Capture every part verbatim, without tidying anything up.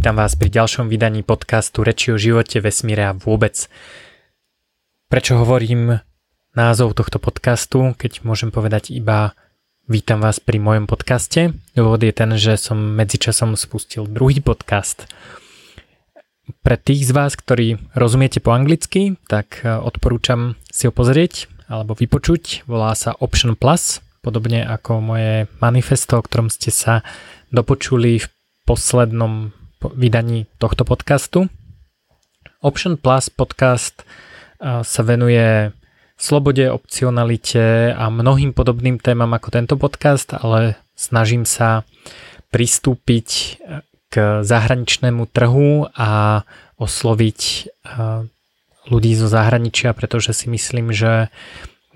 Vítam vás pri ďalšom vydaní podcastu Reči o živote, vesmíre a vôbec. Prečo hovorím názov tohto podcastu, keď môžem povedať iba vítam vás pri mojom podcaste? Dôvod je ten, že som medzičasom spustil druhý podcast. Pre tých z vás, ktorí rozumiete po anglicky, tak odporúčam si ho pozrieť alebo vypočuť. Volá sa Option Plus, podobne ako moje manifesto, o ktorom ste sa dopočuli v poslednom vydaní tohto podcastu. Option Plus podcast sa venuje slobode, opcionalite a mnohým podobným témam ako tento podcast, ale snažím sa pristúpiť k zahraničnému trhu a osloviť ľudí zo zahraničia, pretože si myslím, že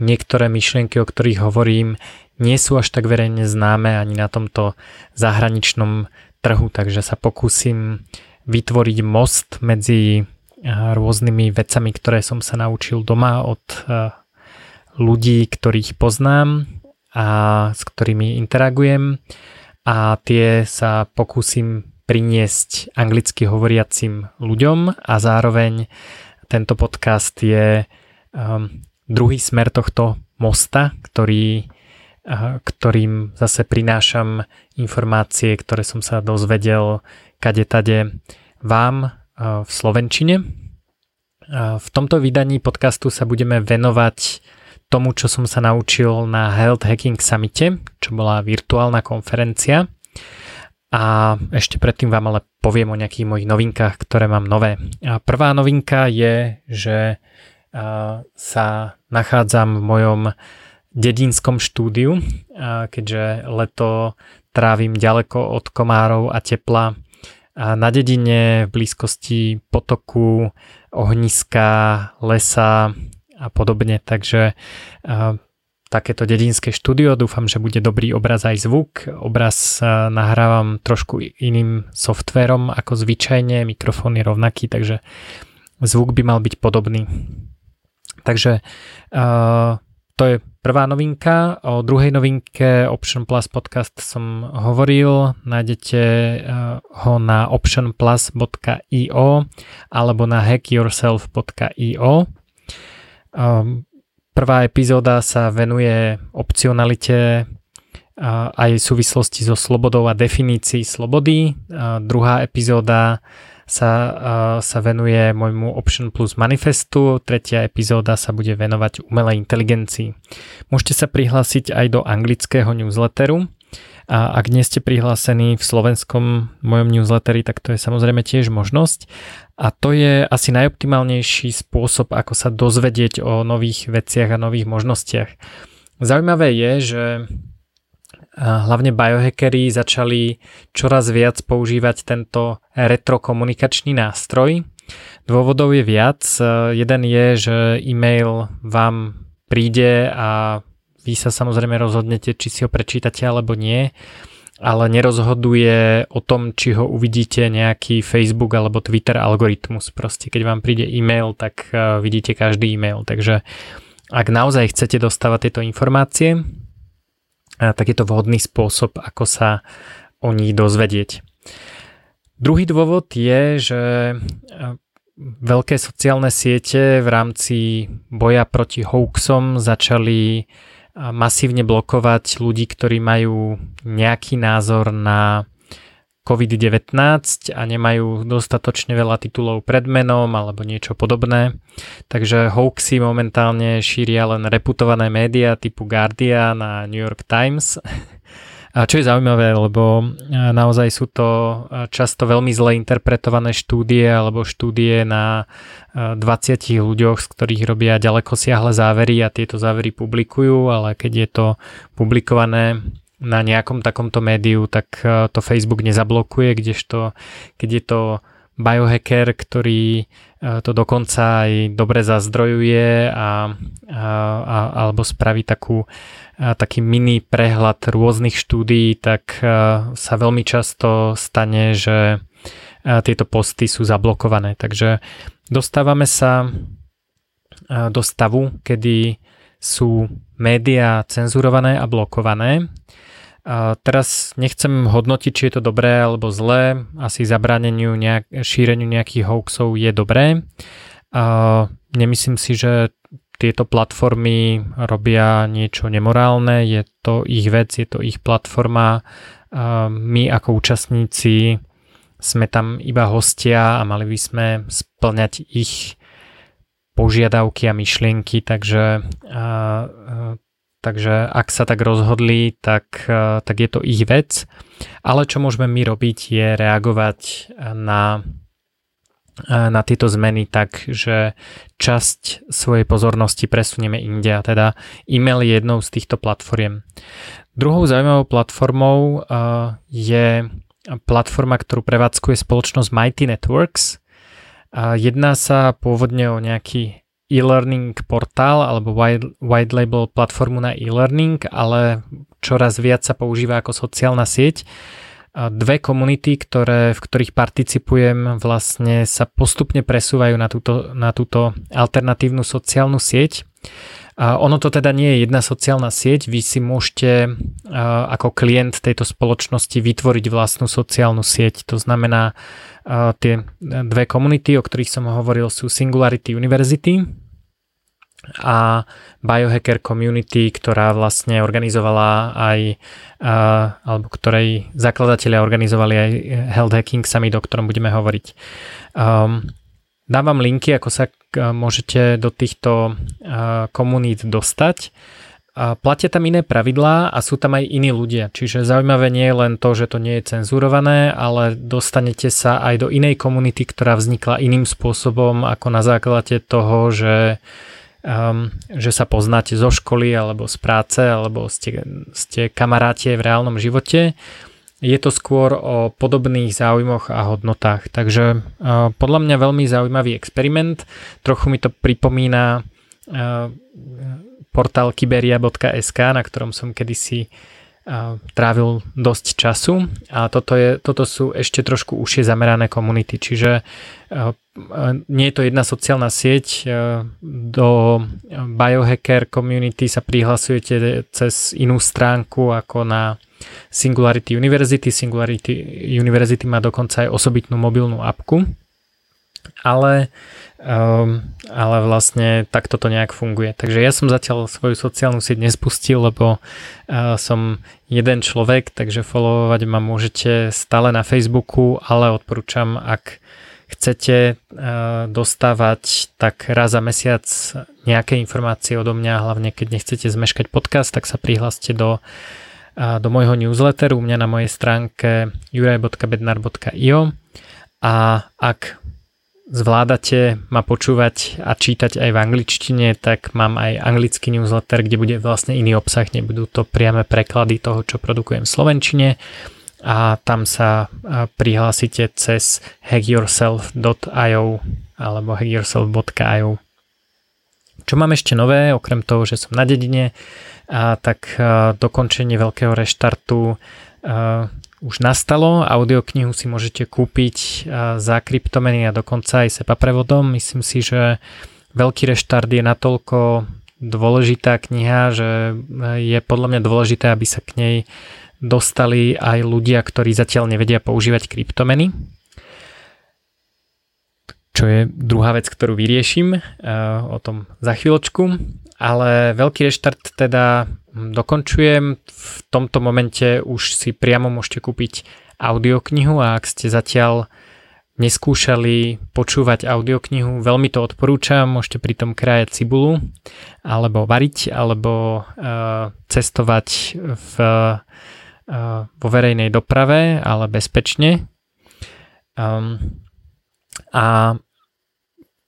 niektoré myšlienky, o ktorých hovorím, nie sú až tak verejne známe ani na tomto zahraničnom trhu, takže sa pokúsim vytvoriť most medzi rôznymi vecami, ktoré som sa naučil doma od ľudí, ktorých poznám a s ktorými interagujem, a tie sa pokúsim priniesť anglicky hovoriacim ľuďom, a zároveň tento podcast je druhý smer tohto mosta, ktorý ktorým zase prinášam informácie, ktoré som sa dozvedel kadetade vám v slovenčine. V tomto vydaní podcastu sa budeme venovať tomu, čo som sa naučil na Health Hacking Summite, čo bola virtuálna konferencia. A ešte predtým vám ale poviem o nejakých mojich novinkách, ktoré mám nové. A prvá novinka je, že sa nachádzam v mojom dedinskom štúdiu, keďže leto trávim ďaleko od komárov a tepla na dedine v blízkosti potoku, ohniska, lesa a podobne, takže takéto dedinské štúdio, dúfam, že bude dobrý obraz aj zvuk. Obraz nahrávam trošku iným softvérom ako zvyčajne, mikrofón je rovnaký, takže zvuk by mal byť podobný. Takže to je prvá novinka. O druhej novinke Option Plus podcast som hovoril, nájdete ho na option plus dot io alebo na hack yourself dot io. Prvá epizóda sa venuje opcionalite aj v súvislosti so slobodou a definícií slobody. Druhá epizóda sa, sa venuje môjmu Option Plus manifestu, tretia epizóda sa bude venovať umelej inteligencii. Môžete sa prihlásiť aj do anglického newsletteru, a ak nie ste prihlásení v slovenskom mojom newsletteri, tak to je samozrejme tiež možnosť, a to je asi najoptimálnejší spôsob, ako sa dozvedieť o nových veciach a nových možnostiach. Zaujímavé je, že hlavne biohackeri začali čoraz viac používať tento retrokomunikačný nástroj. Dôvodov je viac. Jeden je, že e-mail vám príde a vy sa samozrejme rozhodnete, či si ho prečítate alebo nie, ale nerozhoduje o tom, či ho uvidíte nejaký Facebook alebo Twitter algoritmus. Proste keď vám príde e-mail, tak vidíte každý e-mail. Takže ak naozaj chcete dostávať tieto informácie, a tak je to vhodný spôsob, ako sa o nich dozvedieť. Druhý dôvod je, že veľké sociálne siete v rámci boja proti hoaxom začali masívne blokovať ľudí, ktorí majú nejaký názor na covid devätnásť a nemajú dostatočne veľa titulov pred menom alebo niečo podobné. Takže hoaxy momentálne šíria len reputované médiá typu Guardian a New York Times. A čo je zaujímavé, lebo naozaj sú to často veľmi zle interpretované štúdie alebo štúdie na dvadsiatich ľuďoch, z ktorých robia ďalekosiahle závery a tieto závery publikujú, ale keď je to publikované na nejakom takomto médiu, tak to Facebook nezablokuje, kdežto keď je to biohacker, ktorý to dokonca aj dobre zazdrojuje a, a, a, alebo spraví takú, a, taký mini prehľad rôznych štúdií, tak a, sa veľmi často stane, že a, tieto posty sú zablokované. Takže dostávame sa a, do stavu, kedy sú médiá cenzurované a blokované. A teraz nechcem hodnotiť, či je to dobré alebo zlé. Asi zabráneniu nejak, šíreniu nejakých hoaxov je dobré. A nemyslím si, že tieto platformy robia niečo nemorálne. Je to ich vec, je to ich platforma. A my ako účastníci sme tam iba hostia a mali by sme splňať ich požiadavky a myšlienky, takže... A, a, Takže ak sa tak rozhodli, tak, tak je to ich vec. Ale čo môžeme my robiť, je reagovať na, na tieto zmeny tak, že časť svojej pozornosti presunieme inde. A teda e-mail je jednou z týchto platform. Druhou zaujímavou platformou je platforma, ktorú prevádzkuje spoločnosť Mighty Networks. Jedná sa pôvodne o nejaký e-learning portál alebo wide, wide label platformu na e-learning, ale čoraz viac sa používa ako sociálna sieť. Dve komunity, ktoré, v ktorých participujem, vlastne sa postupne presúvajú na túto, na túto alternatívnu sociálnu sieť. A ono to teda nie je jedna sociálna sieť, vy si môžete ako klient tejto spoločnosti vytvoriť vlastnú sociálnu sieť, to znamená tie dve komunity, o ktorých som hovoril, sú Singularity University a Biohacker Community, ktorá vlastne organizovala aj, alebo ktorej zakladatelia organizovali aj Health Hacking Summit, o ktorom budeme hovoriť. Dávam linky, ako sa môžete do týchto komunít dostať. Platia tam iné pravidlá a sú tam aj iní ľudia. Čiže zaujímavé nie je len to, že to nie je cenzurované, ale dostanete sa aj do inej komunity, ktorá vznikla iným spôsobom ako na základe toho, že, um, že sa poznáte zo školy alebo z práce, alebo ste, ste kamaráti v reálnom živote. Je to skôr o podobných záujmoch a hodnotách. Takže uh, podľa mňa veľmi zaujímavý experiment. Trochu mi to pripomína uh, portál kyberia bodka es ká, na ktorom som kedysi uh, trávil dosť času. A toto, je, toto sú ešte trošku užšie zamerané komunity. Čiže uh, nie je to jedna sociálna sieť. Uh, do Biohacker Community sa prihlasujete cez inú stránku ako na Singularity University. Singularity University má dokonca aj osobitnú mobilnú apku, ale, um, ale vlastne takto to nejak funguje. Takže ja som zatiaľ svoju sociálnu sieť nespustil, lebo uh, som jeden človek, takže followovať ma môžete stále na Facebooku, ale odporúčam, ak chcete uh, dostávať tak raz za mesiac nejaké informácie odo mňa, hlavne keď nechcete zmeškať podcast, tak sa prihláste do A do môjho newsletteru u mňa na mojej stránke juraj bodka bednar bodka io a ak zvládate ma počúvať a čítať aj v angličtine, tak mám aj anglický newsletter, kde bude vlastne iný obsah, nebudú to priame preklady toho, čo produkujem v slovenčine a tam sa prihlásite cez hack yourself bodka io alebo hack yourself bodka io. Čo mám ešte nové, okrem toho, že som na dedine, a tak a, dokončenie veľkého reštartu a, už nastalo. Audioknihu si môžete kúpiť a, za kryptomeny a dokonca aj SEPA prevodom. Myslím si, že veľký reštart je natoľko dôležitá kniha, že je podľa mňa dôležité, aby sa k nej dostali aj ľudia, ktorí zatiaľ nevedia používať kryptomeny. Čo je druhá vec, ktorú vyriešim, o tom za chvíľočku, ale veľký reštart teda dokončujem. V tomto momente už si priamo môžete kúpiť audioknihu a ak ste zatiaľ neskúšali počúvať audioknihu, veľmi to odporúčam, môžete pri tom krájať cibulu, alebo variť, alebo cestovať v, vo verejnej doprave, ale bezpečne. A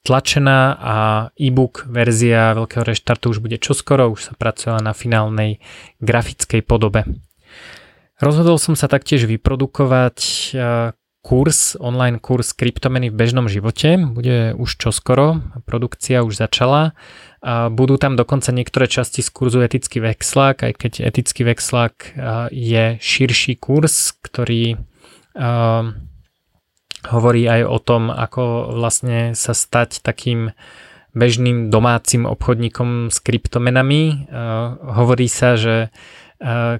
tlačená a e-book verzia veľkého reštartu už bude čoskoro, už sa pracuje na finálnej grafickej podobe. Rozhodol som sa taktiež vyprodukovať kurz, online kurz kryptomeny v bežnom živote, bude už čoskoro, produkcia už začala. Budú tam dokonca niektoré časti z kurzu Etický vexlák, aj keď Etický vexlák je širší kurz, ktorý hovorí aj o tom, ako vlastne sa stať takým bežným domácim obchodníkom s kryptomenami. Uh, hovorí sa, že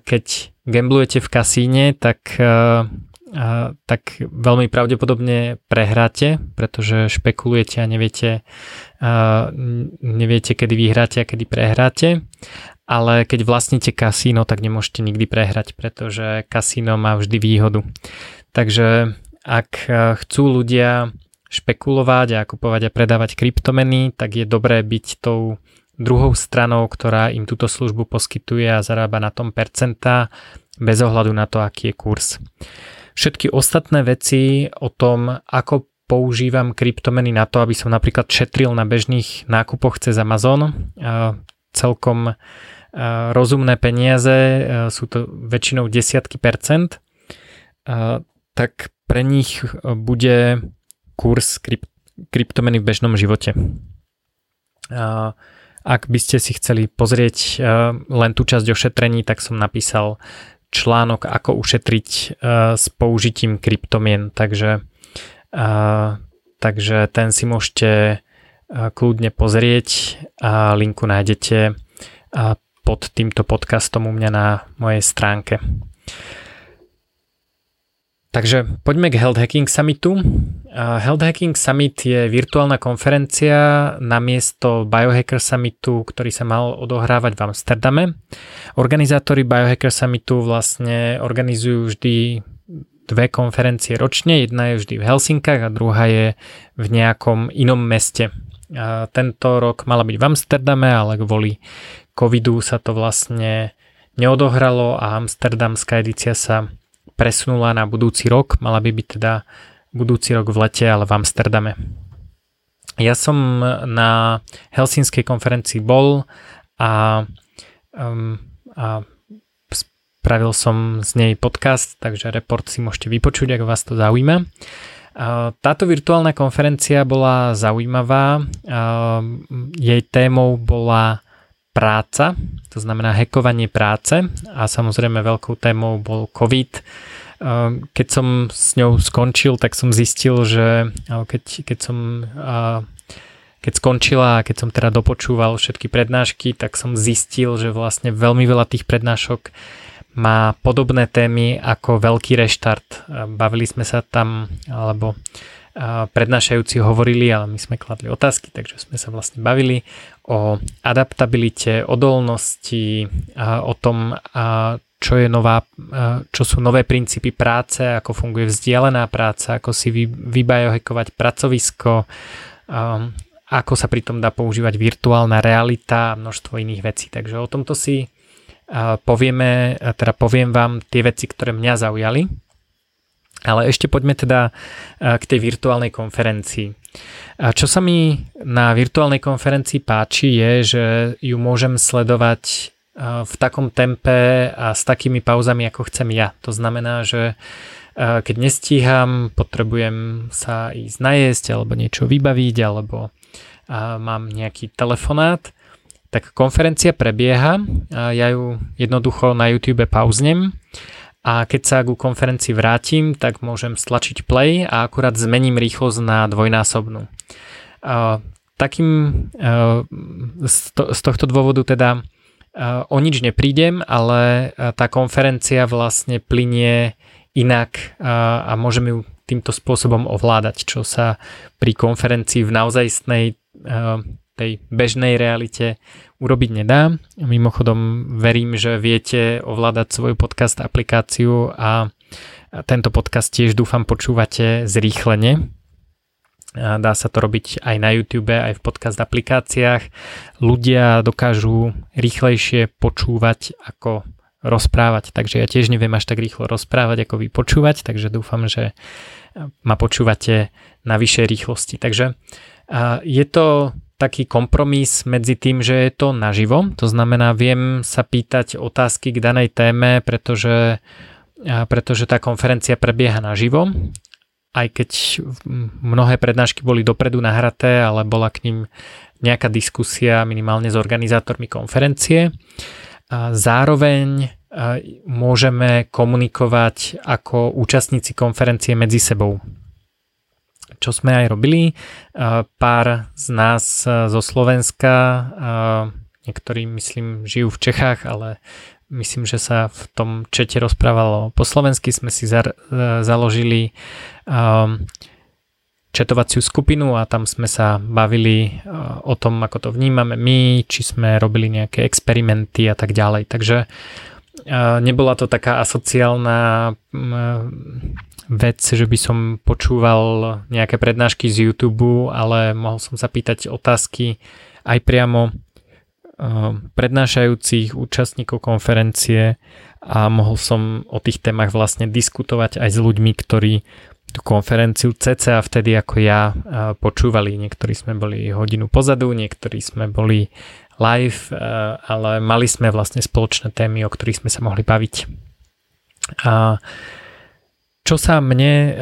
keď gamblujete v kasíne, tak, tak veľmi pravdepodobne prehráte, pretože špekulujete a neviete, neviete, kedy vyhráte a kedy prehráte. Ale keď vlastníte kasíno, tak nemôžete nikdy prehrať, pretože kasíno má vždy výhodu. Takže ak chcú ľudia špekulovať a kupovať a predávať kryptomeny, tak je dobré byť tou druhou stranou, ktorá im túto službu poskytuje a zarába na tom percentá bez ohľadu na to, aký je kurz. Všetky ostatné veci o tom, ako používam kryptomeny na to, aby som napríklad šetril na bežných nákupoch cez Amazon, celkom rozumné peniaze, sú to väčšinou desiatky percent, tak pre nich bude kurz krypt- kryptomeny v bežnom živote. Ak by ste si chceli pozrieť len tú časť o šetrení, tak som napísal článok, ako ušetriť s použitím kryptomien, takže, takže ten si môžete kľudne pozrieť a linku nájdete pod týmto podcastom u mňa na mojej stránke. Takže poďme k Health Hacking Summitu. Health Hacking Summit je virtuálna konferencia namiesto Biohacker Summitu, ktorý sa mal odohrávať v Amsterdame. Organizátori Biohacker Summitu vlastne organizujú vždy dve konferencie ročne, jedna je vždy v Helsinkách a druhá je v nejakom inom meste. Tento rok mala byť v Amsterdame, ale kvôli covidu sa to vlastne neodohralo a amsterdamská edícia sa presunula na budúci rok, mala by byť teda budúci rok v lete, ale v Amsterdame. Ja som na helsinskej konferencii bol a, um, a spravil som z nej podcast, takže report si môžete vypočuť, ak vás to zaujíma. Táto virtuálna konferencia bola zaujímavá, jej témou bola práca, to znamená hackovanie práce a samozrejme veľkou témou bol COVID. Keď som s ňou skončil, tak som zistil, že keď, keď som keď skončila a keď som teda dopočúval všetky prednášky, tak som zistil, že vlastne veľmi veľa tých prednášok má podobné témy ako veľký reštart. Bavili sme sa tam, alebo prednášajúci hovorili, ale my sme kladli otázky, takže sme sa vlastne bavili o adaptabilite, odolnosti, o tom, čo je nová, čo sú nové princípy práce, ako funguje vzdialená práca, ako si vybiohackovať pracovisko, ako sa pritom dá používať virtuálna realita a množstvo iných vecí. Takže o tomto si povieme, teda poviem vám tie veci, ktoré mňa zaujali. Ale ešte poďme teda k tej virtuálnej konferencii. Čo sa mi na virtuálnej konferencii páči je, že ju môžem sledovať v takom tempe a s takými pauzami, ako chcem ja. To znamená, že keď nestíham, potrebujem sa ísť najesť alebo niečo vybaviť alebo mám nejaký telefonát, tak konferencia prebieha, ja ju jednoducho na YouTube pauznem. A keď sa ku konferencii vrátim, tak môžem stlačiť play a akurát zmením rýchlosť na dvojnásobnú. Takým, z tohto dôvodu teda o nič neprídem, ale tá konferencia vlastne plynie inak a môžem ju týmto spôsobom ovládať, čo sa pri konferencii v naozajstnej tej bežnej realite urobiť nedá. Mimochodom verím, že viete ovládať svoju podcast aplikáciu a tento podcast tiež dúfam počúvate zrýchlene. Dá sa to robiť aj na YouTube, aj v podcast aplikáciách. Ľudia dokážu rýchlejšie počúvať ako rozprávať, takže ja tiež neviem až tak rýchlo rozprávať ako vy počúvať, takže dúfam, že ma počúvate na vyššej rýchlosti. Takže je to taký kompromis medzi tým, že je to naživo, to znamená, viem sa pýtať otázky k danej téme, pretože, pretože tá konferencia prebieha naživo, aj keď mnohé prednášky boli dopredu nahraté, ale bola k ním nejaká diskusia minimálne s organizátormi konferencie. Zároveň môžeme komunikovať ako účastníci konferencie medzi sebou. Čo sme aj robili. Pár z nás zo Slovenska, niektorí myslím žijú v Čechách, ale myslím, že sa v tom čete rozprávalo po slovensky, sme si za, založili um, četovaciu skupinu a tam sme sa bavili uh, o tom, ako to vnímame my, či sme robili nejaké experimenty a tak ďalej. Takže uh, nebola to taká asociálna uh, vec, že by som počúval nejaké prednášky z YouTube, ale mohol som sa pýtať otázky aj priamo prednášajúcich účastníkov konferencie a mohol som o tých témach vlastne diskutovať aj s ľuďmi, ktorí tú konferenciu cca vtedy ako ja počúvali. Niektorí sme boli hodinu pozadu, niektorí sme boli live, ale mali sme vlastne spoločné témy, o ktorých sme sa mohli baviť. A čo sa mne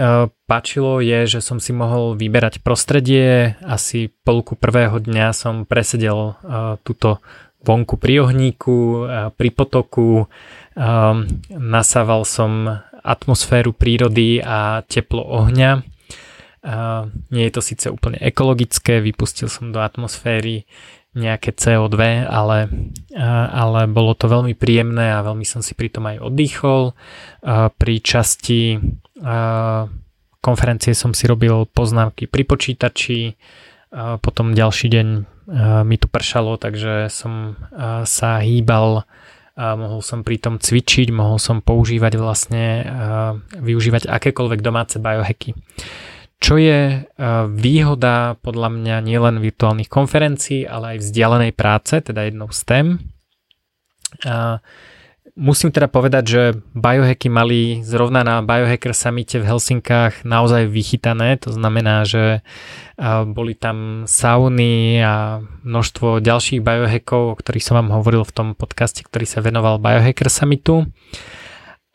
páčilo je, že som si mohol vyberať prostredie. Asi polku prvého dňa som presedel túto vonku pri ohníku, pri potoku. Nasával som atmosféru prírody a teplo ohňa. Nie je to síce úplne ekologické, vypustil som do atmosféry nejaké cé ó dva, ale, ale bolo to veľmi príjemné a veľmi som si pri tom aj oddychol. Pri časti konferencie som si robil poznámky pri počítači, potom ďalší deň mi tu pršalo, takže som sa hýbal, mohol som pri tom cvičiť, mohol som používať vlastne, využívať akékoľvek domáce biohacky. Čo je výhoda podľa mňa nielen virtuálnych konferencií, ale aj vzdialenej práce, teda jednou z tém. A musím teda povedať, že biohacky mali zrovna na Biohacker Summite v Helsinkách naozaj vychytané, to znamená, že boli tam sauny a množstvo ďalších biohackov, o ktorých som vám hovoril v tom podcaste, ktorý sa venoval Biohacker Summitu.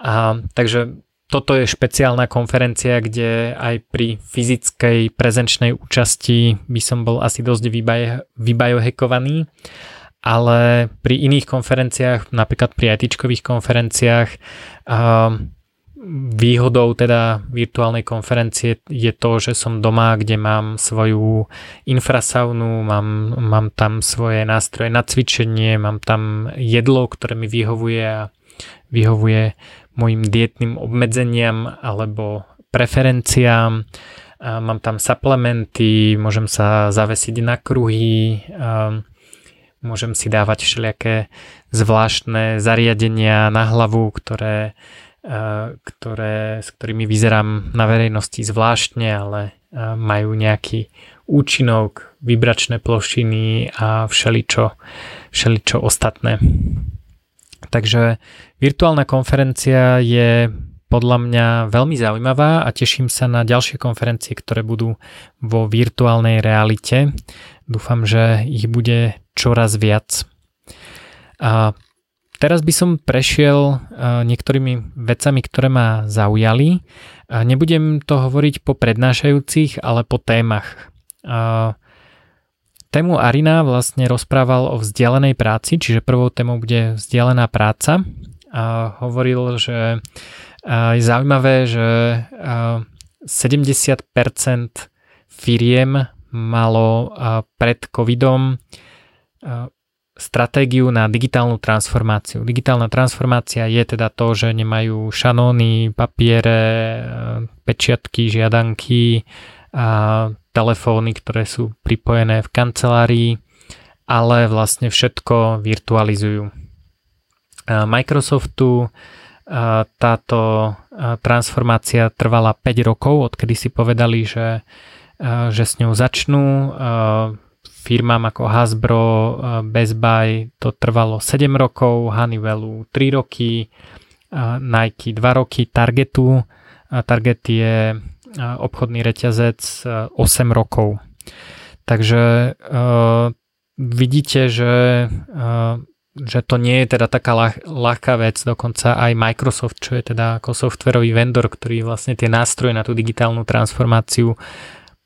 A takže toto je špeciálna konferencia, kde aj pri fyzickej prezenčnej účasti by som bol asi dosť vybajohekovaný, ale pri iných konferenciách, napríklad pri í téčkových konferenciách, výhodou teda virtuálnej konferencie je to, že som doma, kde mám svoju infrasaunu, mám, mám tam svoje nástroje na cvičenie, mám tam jedlo, ktoré mi vyhovuje a vyhovuje mojim dietným obmedzeniam alebo preferenciám. Mám tam suplementy, môžem sa zavesiť na kruhy, môžem si dávať všelijaké zvláštne zariadenia na hlavu, ktoré, ktoré, s ktorými vyzerám na verejnosti zvláštne, ale majú nejaký účinok, vibračné plošiny a všeličo, všeličo ostatné. Takže virtuálna konferencia je podľa mňa veľmi zaujímavá a teším sa na ďalšie konferencie, ktoré budú vo virtuálnej realite. Dúfam, že ich bude čoraz viac. A teraz by som prešiel niektorými vecami, ktoré ma zaujali. A nebudem to hovoriť po prednášajúcich, ale po témach. A tému Arina vlastne rozprával o vzdialenej práci, čiže prvou témou bude vzdialená práca. A hovoril, že je zaujímavé, že sedemdesiat percent firiem malo pred covidom stratégiu na digitálnu transformáciu. Digitálna transformácia je teda to, že nemajú šanóny, papiere, pečiatky, žiadanky a telefóny, ktoré sú pripojené v kancelárii, ale vlastne všetko virtualizujú. Microsoftu táto transformácia trvala päť rokov, odkedy si povedali, že, že s ňou začnú. Firmám ako Hasbro, Best Buy to trvalo sedem rokov, Honeywellu tri roky, Nike dva roky, Targetu. Target je obchodný reťazec osem rokov. Takže uh, vidíte, že, uh, že to nie je teda taká ľah, ľahká vec, dokonca aj Microsoft, čo je teda ako softwarový vendor, ktorý vlastne tie nástroje na tú digitálnu transformáciu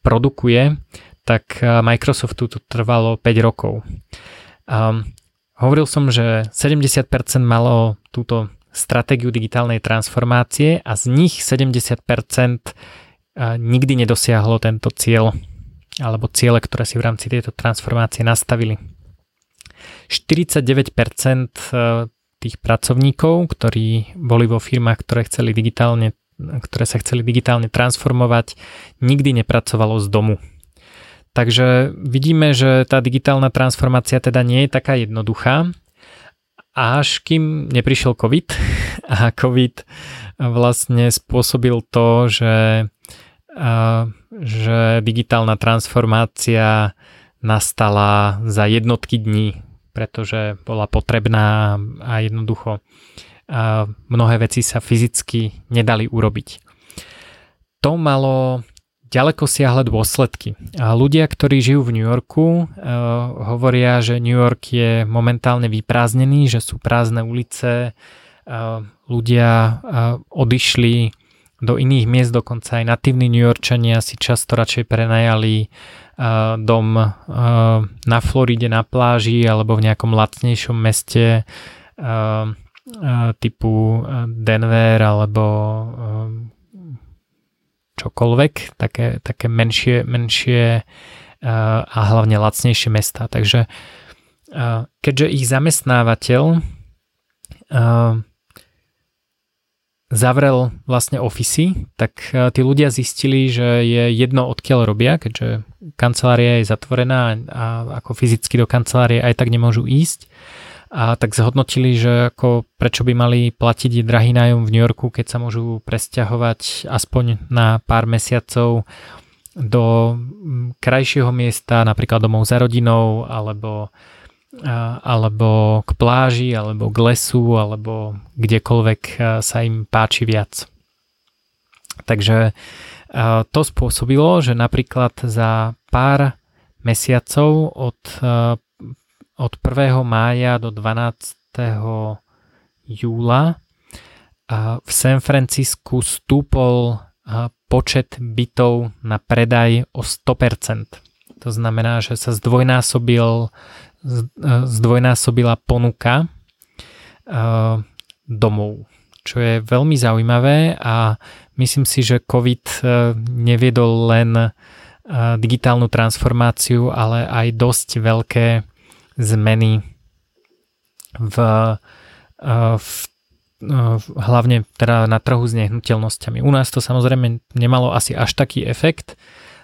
produkuje, tak Microsoftu to trvalo päť rokov. Um, hovoril som, že sedemdesiat percent malo túto stratégiu digitálnej transformácie a z nich sedemdesiat percent nikdy nedosiahlo tento cieľ alebo ciele, ktoré si v rámci tejto transformácie nastavili. štyridsaťdeväť percent tých pracovníkov, ktorí boli vo firmách, ktoré chceli digitálne, ktoré sa chceli digitálne transformovať, nikdy nepracovalo z domu. Takže vidíme, že tá digitálna transformácia teda nie je taká jednoduchá. Až kým neprišiel COVID a COVID vlastne spôsobil to, že, že digitálna transformácia nastala za jednotky dní, pretože bola potrebná a jednoducho mnohé veci sa fyzicky nedali urobiť. To malo ďalekosiahle dôsledky. A ľudia, ktorí žijú v New Yorku, uh, hovoria, že New York je momentálne vyprázdnený, že sú prázdne ulice, uh, ľudia uh, odišli do iných miest, dokonca aj natívni New Yorkčania si často radšej prenajali uh, dom uh, na Floride, na pláži alebo v nejakom lacnejšom meste uh, uh, typu Denver alebo uh, čokoľvek, také, také menšie, menšie a hlavne lacnejšie mestá. Takže keďže ich zamestnávateľ zavrel vlastne ofisy, tak tí ľudia zistili, že je jedno odkiaľ robia, keďže kancelária je zatvorená a ako fyzicky do kancelárie aj tak nemôžu ísť. A tak zhodnotili, že ako prečo by mali platiť drahý nájom v New Yorku, keď sa môžu presťahovať aspoň na pár mesiacov do krajšieho miesta, napríklad domov za rodinou, alebo, alebo k pláži, alebo k lesu, alebo kdekoľvek sa im páči viac. Takže to spôsobilo, že napríklad za pár mesiacov od od prvého mája do dvanásteho júla v San Francisku stúpol počet bytov na predaj o sto percent. To znamená, že sa zdvojnásobil, zdvojnásobila ponuka domov, čo je veľmi zaujímavé a myslím si, že COVID neviedol len digitálnu transformáciu, ale aj dosť veľké zmeny v, v, v hlavne teda na trhu s nehnuteľnosťami. U nás to samozrejme nemalo asi až taký efekt,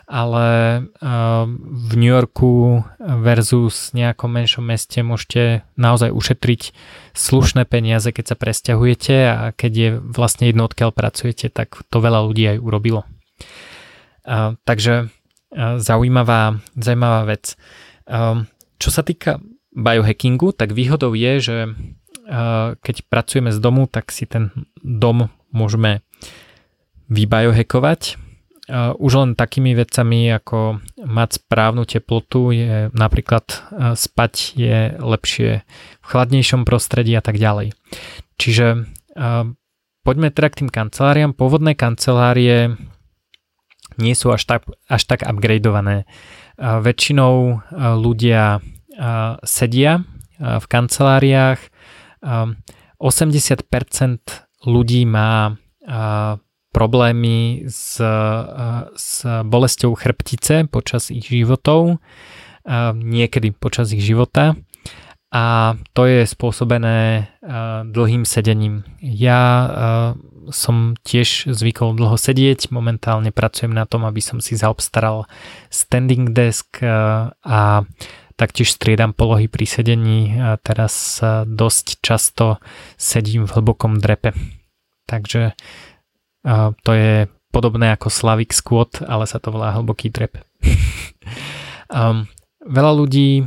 ale v New Yorku versus nejakom menšom meste môžete naozaj ušetriť slušné peniaze, keď sa presťahujete a keď je vlastne jedno odkiaľ pracujete, tak to veľa ľudí aj urobilo. Takže zaujímavá, zaujímavá vec. Čo sa týka biohackingu, tak výhodou je, že keď pracujeme z domu, tak si ten dom môžeme vybiohackovať. Už len takými vecami, ako mať správnu teplotu, je napríklad spať je lepšie v chladnejšom prostredí a tak ďalej. Čiže poďme teda k tým kanceláriám. Pôvodné kancelárie nie sú až tak, až tak upgradeované. Väčšinou ľudia sedia v kanceláriách. osemdesiat percent ľudí má problémy s, s bolesťou chrbtice počas ich životov, niekedy počas ich života. A to je spôsobené dlhým sedením. Ja som tiež zvykol dlho sedieť, momentálne pracujem na tom, aby som si zaobstaral standing desk a taktiež striedam polohy pri sedení. Teraz dosť často sedím v hlbokom drepe. Takže to je podobné ako Slavic squat, ale sa to volá hlboký drep. Veľa ľudí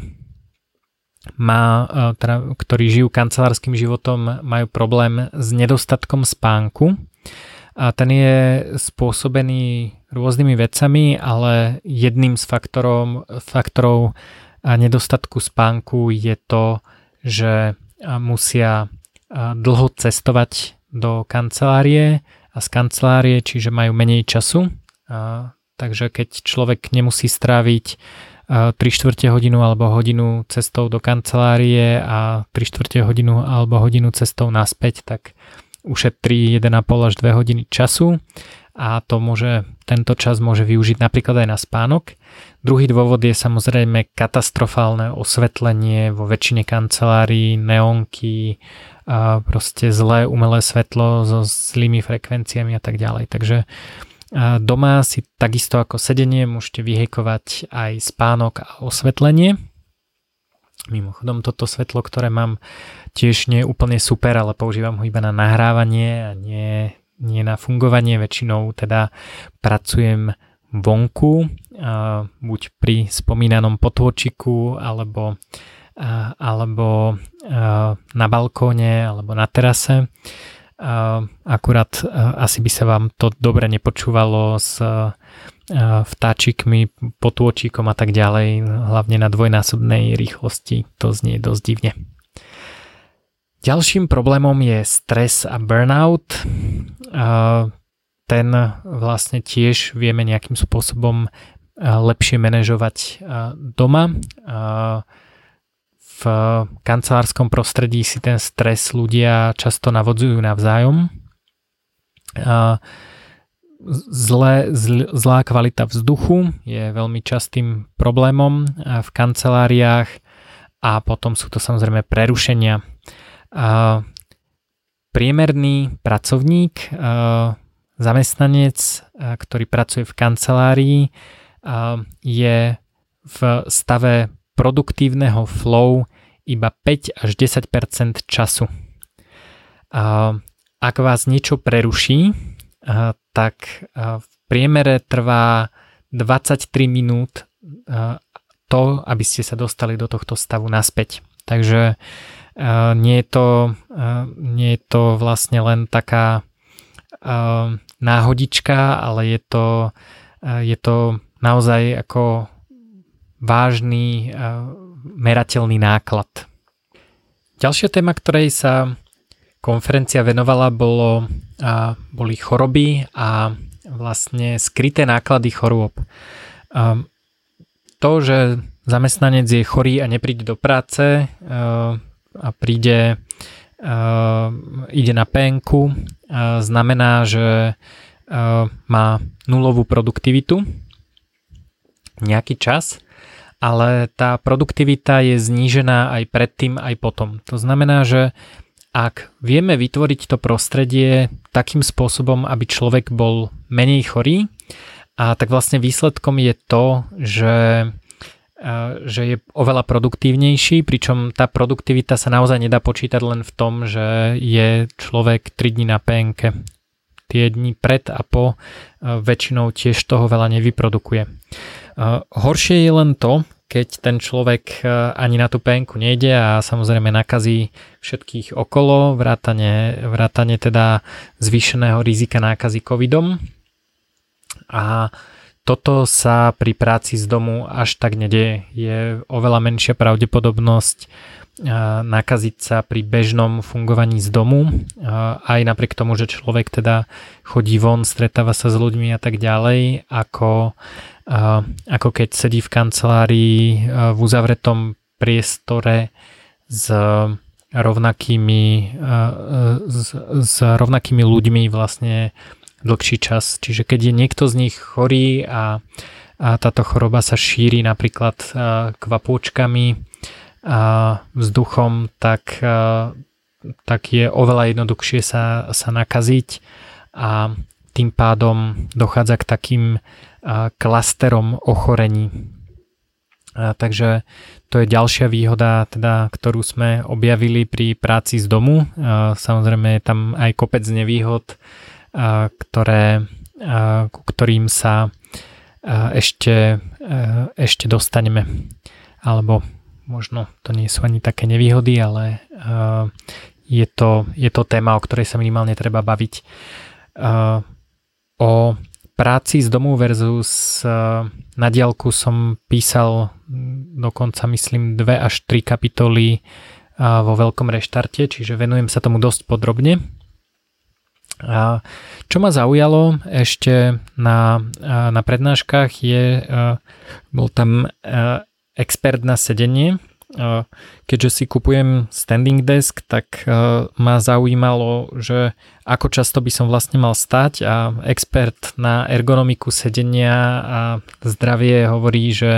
má, teda, ktorí žijú kancelárskym životom, majú problém s nedostatkom spánku. A ten je spôsobený rôznymi vecami, ale jedným z faktorov, faktorov nedostatku spánku je to, že musia dlho cestovať do kancelárie a z kancelárie, čiže majú menej času. A, takže keď človek nemusí stráviť tri štvrte hodinu alebo hodinu cestou do kancelárie a tri štvrte hodinu alebo hodinu cestou naspäť, tak ušetrí jeden a pol až dve hodiny času a to môže, tento čas môže využiť napríklad aj na spánok. Druhý dôvod je samozrejme katastrofálne osvetlenie vo väčšine kancelárií, neonky, a proste zlé umelé svetlo so zlými frekvenciami a tak ďalej. Takže doma si takisto ako sedenie môžete vyhejkovať aj spánok a osvetlenie. Mimochodom toto svetlo, ktoré mám, tiež nie je úplne super, ale používam ho iba na nahrávanie a nie, nie na fungovanie. Väčšinou teda pracujem vonku, buď pri spomínanom potôčiku, alebo, alebo na balkóne, alebo na terase. Akurát asi by sa vám to dobre nepočúvalo s vtáčikmi, potôčikom a tak ďalej, hlavne na dvojnásobnej rýchlosti, to znie dosť divne. Ďalším problémom je stres a burnout. Ten vlastne tiež vieme nejakým spôsobom lepšie manažovať doma. V kancelárskom prostredí si ten stres ľudia často navodzujú navzájom. Zlé, zl, zlá kvalita vzduchu je veľmi častým problémom v kanceláriách a potom sú to samozrejme prerušenia. Priemerný pracovník, zamestnanec, ktorý pracuje v kancelárii, je v stave produktívneho flow iba päť až desať percent času. Ak vás niečo preruší, tak v priemere trvá dvadsaťtri minút to, aby ste sa dostali do tohto stavu naspäť. Takže nie je to, nie je to vlastne len taká náhodička, ale je to, je to naozaj ako vážny merateľný náklad. Ďalšia téma, ktorej sa konferencia venovala, bolo, a boli choroby a vlastne skryté náklady chorôb. A to, že zamestnanec je chorý a nepríde do práce a príde, ide na penku, znamená, že má nulovú produktivitu nejaký čas, ale tá produktivita je znížená aj predtým, aj potom. To znamená, že ak vieme vytvoriť to prostredie takým spôsobom, aby človek bol menej chorý, a tak vlastne výsledkom je to, že, že je oveľa produktívnejší, pričom tá produktivita sa naozaj nedá počítať len v tom, že je človek tri dni na pé en ká. Tie dni pred a po väčšinou tiež toho veľa nevyprodukuje. Horšie je len to, keď ten človek ani na tú penku nejde a samozrejme nakazí všetkých okolo, vrátane, vrátane teda zvýšeného rizika nákazy covidom. A toto sa pri práci z domu až tak nedeje. Je oveľa menšia pravdepodobnosť nakaziť sa pri bežnom fungovaní z domu, aj napriek tomu, že človek teda chodí von, stretáva sa s ľuďmi a tak ďalej, ako, ako keď sedí v kancelárii v uzavretom priestore s rovnakými, s, s rovnakými ľuďmi vlastne dlhší čas. Čiže keď je niekto z nich chorý a, a táto choroba sa šíri napríklad kvapôčkami, vzduchom, tak, tak je oveľa jednoduchšie sa, sa nakaziť a tým pádom dochádza k takým klasterom ochorení. A takže to je ďalšia výhoda, teda, ktorú sme objavili pri práci z domu. A samozrejme je tam aj kopec nevýhod, a ktoré, a ku ktorým sa a ešte, a ešte dostaneme. Alebo možno to nie sú ani také nevýhody, ale uh, je, to, je to téma, o ktorej sa minimálne treba baviť. Uh, o práci z domu versus uh, na diaľku som písal dokonca, myslím, dve až tri kapitoly uh, vo veľkom reštarte, čiže venujem sa tomu dosť podrobne. Uh, čo ma zaujalo ešte na, uh, na prednáškach je, uh, bol tam... Uh, expert na sedenie, keďže si kupujem standing desk, tak ma zaujímalo, že ako často by som vlastne mal stať, a expert na ergonomiku sedenia a zdravie hovorí, že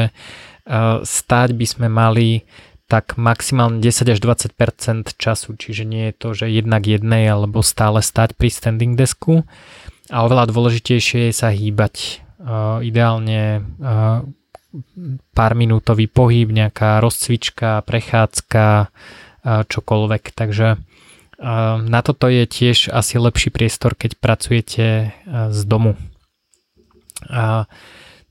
stáť by sme mali tak maximálne desať až dvadsať percent času, čiže nie je to, že jednak jednej alebo stále stať pri standing desku, a oveľa dôležitejšie je sa hýbať, ideálne pár minútový pohyb, nejaká rozcvička, prechádzka, čokoľvek. Takže na toto je tiež asi lepší priestor, keď pracujete z domu. A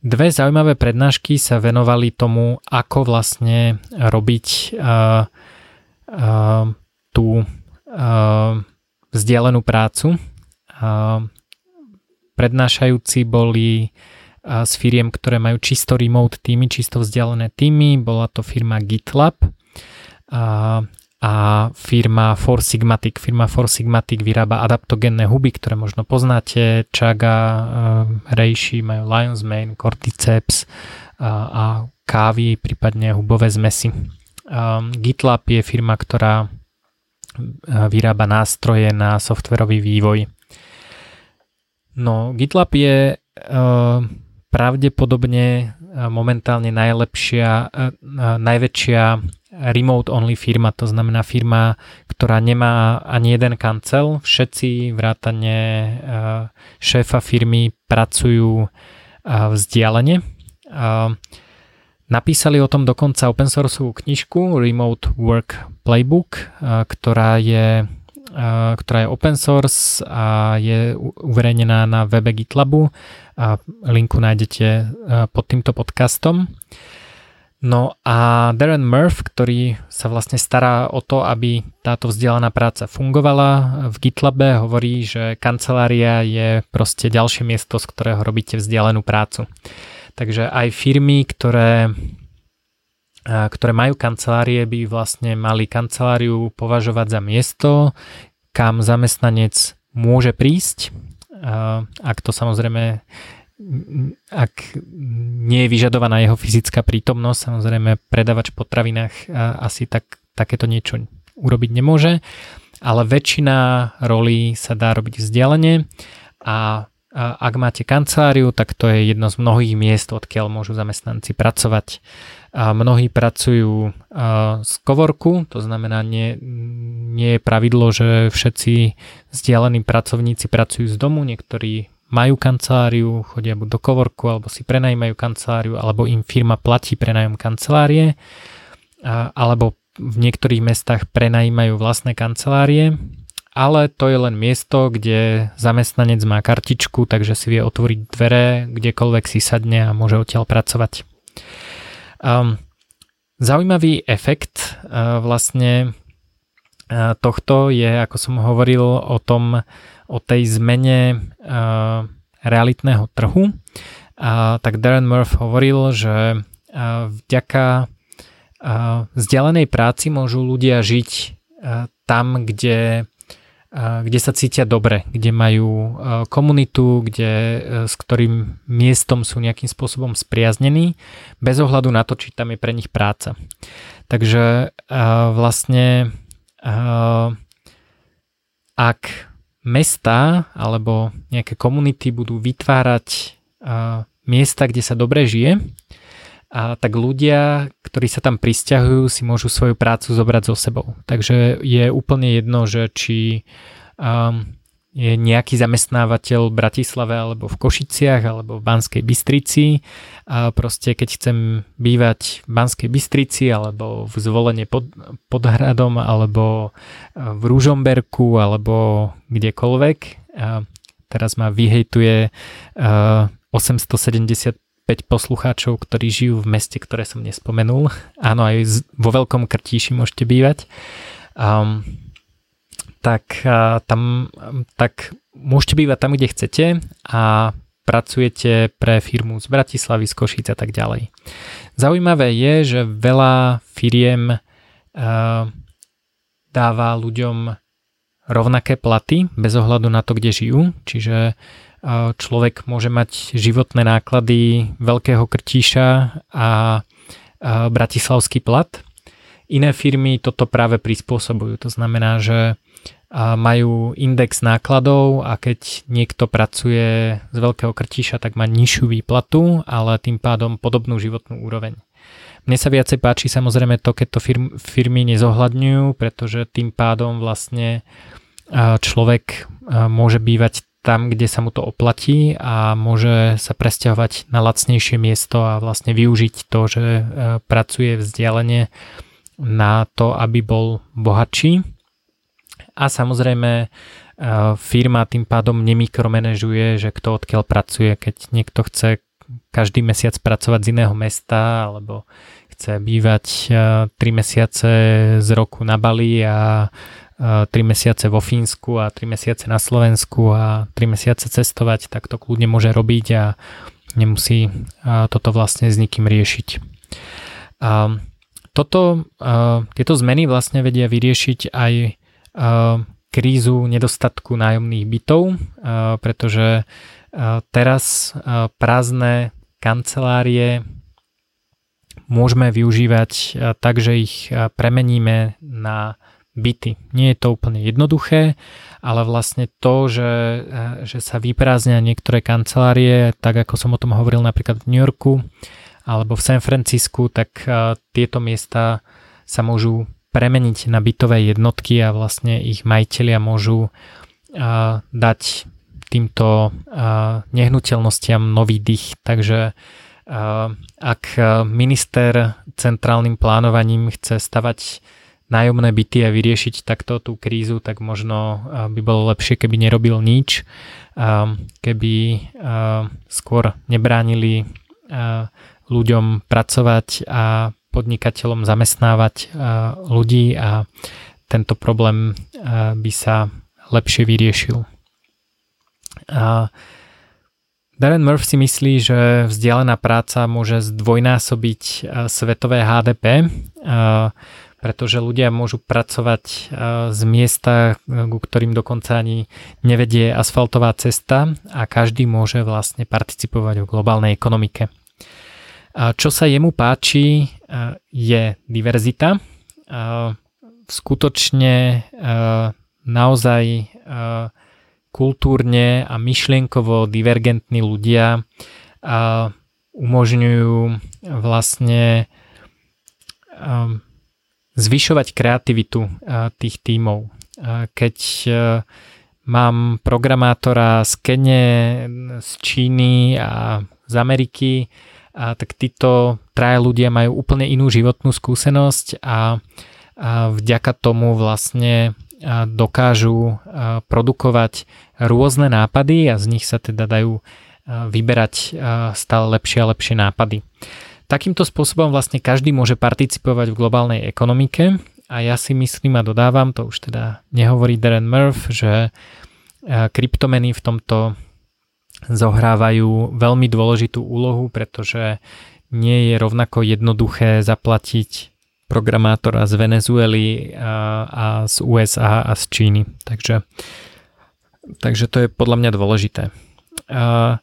dve zaujímavé prednášky sa venovali tomu, ako vlastne robiť tú vzdialenú prácu. Prednášajúci boli z firiem, ktoré majú čisto remote týmy, čisto vzdialené týmy. Bola to firma GitLab a, a firma Four Sigmatic. Firma Four Sigmatic vyrába adaptogénne huby, ktoré možno poznáte. Chaga, reishi, majú lion's mane, cordyceps a, a kávy, prípadne hubové zmesi. A GitLab je firma, ktorá vyrába nástroje na softverový vývoj. No, GitLab je Uh, pravdepodobne momentálne najlepšia, najväčšia remote-only firma, to znamená firma, ktorá nemá ani jeden kancel. Všetci vrátane šéfa firmy pracujú vzdialene. Napísali o tom dokonca open sourceovú knižku Remote Work Playbook, ktorá je ktorá je open source a je uverejnená na webe GitLabu, a linku nájdete pod týmto podcastom. No a Darren Murph, ktorý sa vlastne stará o to, aby táto vzdialená práca fungovala v GitLabe, hovorí, že kancelária je proste ďalšie miesto, z ktorého robíte vzdialenú prácu. Takže aj firmy, ktoré ktoré majú kancelárie, by vlastne mali kanceláriu považovať za miesto, kam zamestnanec môže prísť, ak to samozrejme, ak nie je vyžadovaná jeho fyzická prítomnosť. Samozrejme predávač v potravinách asi tak, takéto niečo urobiť nemôže, ale väčšina rolí sa dá robiť vzdialene, a ak máte kanceláriu, tak to je jedno z mnohých miest, odkiaľ môžu zamestnanci pracovať. A mnohí pracujú z coworku, to znamená, nie, nie je pravidlo, že všetci vzdialení pracovníci pracujú z domu. Niektorí majú kanceláriu, chodia buď do coworku, alebo si prenajímajú kanceláriu, alebo im firma platí prenajom kancelárie, alebo v niektorých mestách prenajímajú vlastné kancelárie. Ale to je len miesto, kde zamestnanec má kartičku, takže si vie otvoriť dvere, kdekoľvek si sadne, a môže odtiaľ pracovať. Um, zaujímavý efekt uh, vlastne uh, tohto je, ako som hovoril o tom, o tej zmene uh, realitného trhu. Uh, tak Darren Murph hovoril, že uh, vďaka uh, vzdialenej práci môžu ľudia žiť uh, tam, kde kde sa cítia dobre, kde majú komunitu, kde, s ktorým miestom sú nejakým spôsobom spriaznení, bez ohľadu na to, či tam je pre nich práca. Takže vlastne ak mestá alebo nejaké komunity budú vytvárať miesta, kde sa dobre žije, a tak ľudia, ktorí sa tam prisťahujú, si môžu svoju prácu zobrať so sebou. Takže je úplne jedno, že či um, je nejaký zamestnávateľ v Bratislave alebo v Košiciach alebo v Banskej Bystrici. A proste keď chcem bývať v Banskej Bystrici alebo v Zvolene pod, pod Hradom alebo v Ružomberku alebo kdekoľvek. A teraz ma vyhejtuje osemstosedemdesiat päť poslucháčov, ktorí žijú v meste, ktoré som nespomenul. Áno, aj vo Veľkom Krtíši môžete bývať. Um, tak, uh, tam, um, tak môžete bývať tam, kde chcete, a pracujete pre firmu z Bratislavy, z Košíc a tak ďalej. Zaujímavé je, že veľa firiem uh, dáva ľuďom rovnaké platy bez ohľadu na to, kde žijú. Čiže človek môže mať životné náklady Veľkého Krtíša a bratislavský plat. Iné firmy toto práve prispôsobujú. To znamená, že majú index nákladov a keď niekto pracuje z veľkého krtiša, tak má nižšiu výplatu, ale tým pádom podobnú životnú úroveň. Mne sa viacej páči samozrejme to, keď to firm, firmy nezohľadňujú, pretože tým pádom vlastne človek môže bývať tam, kde sa mu to oplatí a môže sa presťahovať na lacnejšie miesto a vlastne využiť to, že pracuje vzdialene na to, aby bol bohatší. A samozrejme firma tým pádom nemikromanežuje, že kto odkiaľ pracuje, keď niekto chce každý mesiac pracovať z iného mesta alebo chce bývať tri mesiace z roku na Bali a tri mesiace vo Fínsku a tri mesiace na Slovensku a tri mesiace cestovať, tak to kľudne môže robiť a nemusí toto vlastne s nikým riešiť. A toto, tieto zmeny vlastne vedia vyriešiť aj krízu nedostatku nájomných bytov, pretože teraz prázdne kancelárie môžeme využívať tak, že ich premeníme na byty. Nie je to úplne jednoduché, ale vlastne to, že, že sa vyprázdnia niektoré kancelárie, tak ako som o tom hovoril napríklad v New Yorku alebo v San Francisku, tak tieto miesta sa môžu premeniť na bytové jednotky a vlastne ich majitelia môžu dať týmto nehnuteľnostiam nový dych. Takže ak minister centrálnym plánovaním chce stavať nájomné byty a vyriešiť takto tú krízu, tak možno by bolo lepšie, keby nerobil nič, keby skôr nebránili ľuďom pracovať a podnikateľom zamestnávať ľudí a tento problém by sa lepšie vyriešil. Darren Murph si myslí, že vzdialená práca môže zdvojnásobiť svetové há dé pé, pretože ľudia môžu pracovať z miesta, ku ktorým dokonca ani nevedie asfaltová cesta a každý môže vlastne participovať v globálnej ekonomike. Čo sa jemu páči, je diverzita. Skutočne naozaj kultúrne a myšlienkovo divergentní ľudia umožňujú vlastne zvyšovať kreativitu tých tímov. Keď mám programátora z Kene, z Číny a z Ameriky, tak títo traja ľudia majú úplne inú životnú skúsenosť a vďaka tomu vlastne dokážu produkovať rôzne nápady a z nich sa teda dajú vyberať stále lepšie a lepšie nápady. Takýmto spôsobom vlastne každý môže participovať v globálnej ekonomike a ja si myslím a dodávam, to už teda nehovorí Darren Murph, že kryptomeny v tomto zohrávajú veľmi dôležitú úlohu, pretože nie je rovnako jednoduché zaplatiť programátora z Venezuely a, a z ú es á a z Číny. Takže, takže to je podľa mňa dôležité. A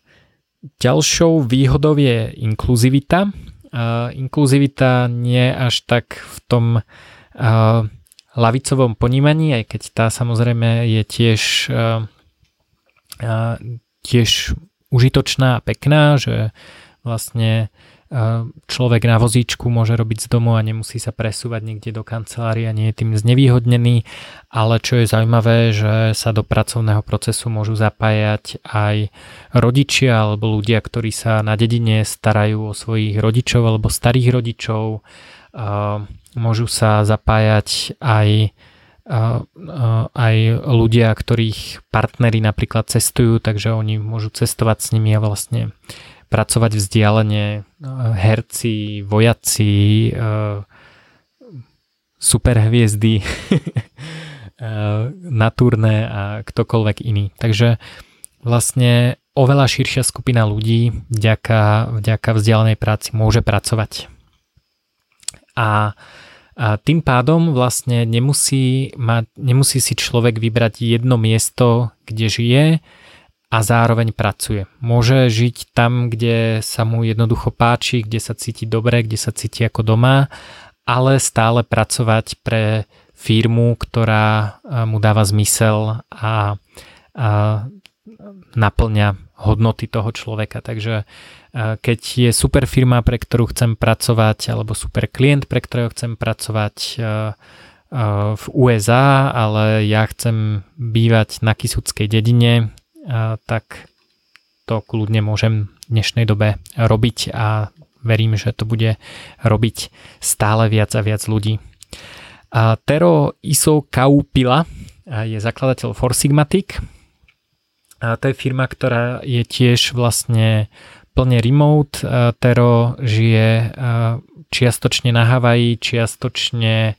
ďalšou výhodou je inkluzivita. Uh, inkluzivita nie až tak v tom uh, lavicovom ponímaní, aj keď tá samozrejme je tiež, uh, uh, tiež užitočná a pekná, že vlastne uh, človek na vozíčku môže robiť z domu a nemusí sa presúvať niekde do kancelárie a nie je tým znevýhodnený, ale čo je zaujímavé, že sa do pracovného procesu môžu zapájať aj rodičia alebo ľudia, ktorí sa na dedine starajú o svojich rodičov alebo starých rodičov, uh, môžu sa zapájať aj aj ľudia, ktorých partneri napríklad cestujú, takže oni môžu cestovať s nimi a vlastne pracovať vzdialene, herci, vojaci, superhviezdy, na turné a ktokoľvek iný. Takže vlastne oveľa širšia skupina ľudí vďaka, vďaka vzdialenej práci môže pracovať. A A tým pádom vlastne nemusí, mať, nemusí si človek vybrať jedno miesto, kde žije a zároveň pracuje. Môže žiť tam, kde sa mu jednoducho páči, kde sa cíti dobre, kde sa cíti ako doma a ale stále pracovať pre firmu, ktorá mu dáva zmysel a, a naplňa hodnoty toho človeka. Takže keď je super firma, pre ktorú chcem pracovať, alebo super klient, pre ktorého chcem pracovať v ú es á, ale ja chcem bývať na Kysuckej dedine, tak to kľudne môžem v dnešnej dobe robiť a verím, že to bude robiť stále viac a viac ľudí. Tero Isokauppila je zakladateľ Four Sigmatic. To je firma, ktorá je tiež vlastne plne remote. Tero žije čiastočne na Havaji, čiastočne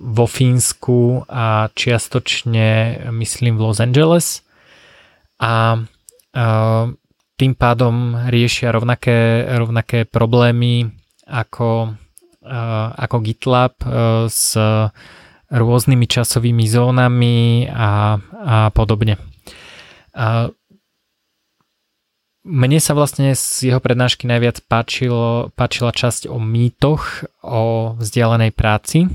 vo Fínsku a čiastočne, myslím, v Los Angeles. A tým pádom riešia rovnaké, rovnaké problémy ako, ako GitLab s rôznymi časovými zónami a, a podobne. A mne sa vlastne z jeho prednášky najviac páčilo, páčila časť o mýtoch o vzdialenej práci.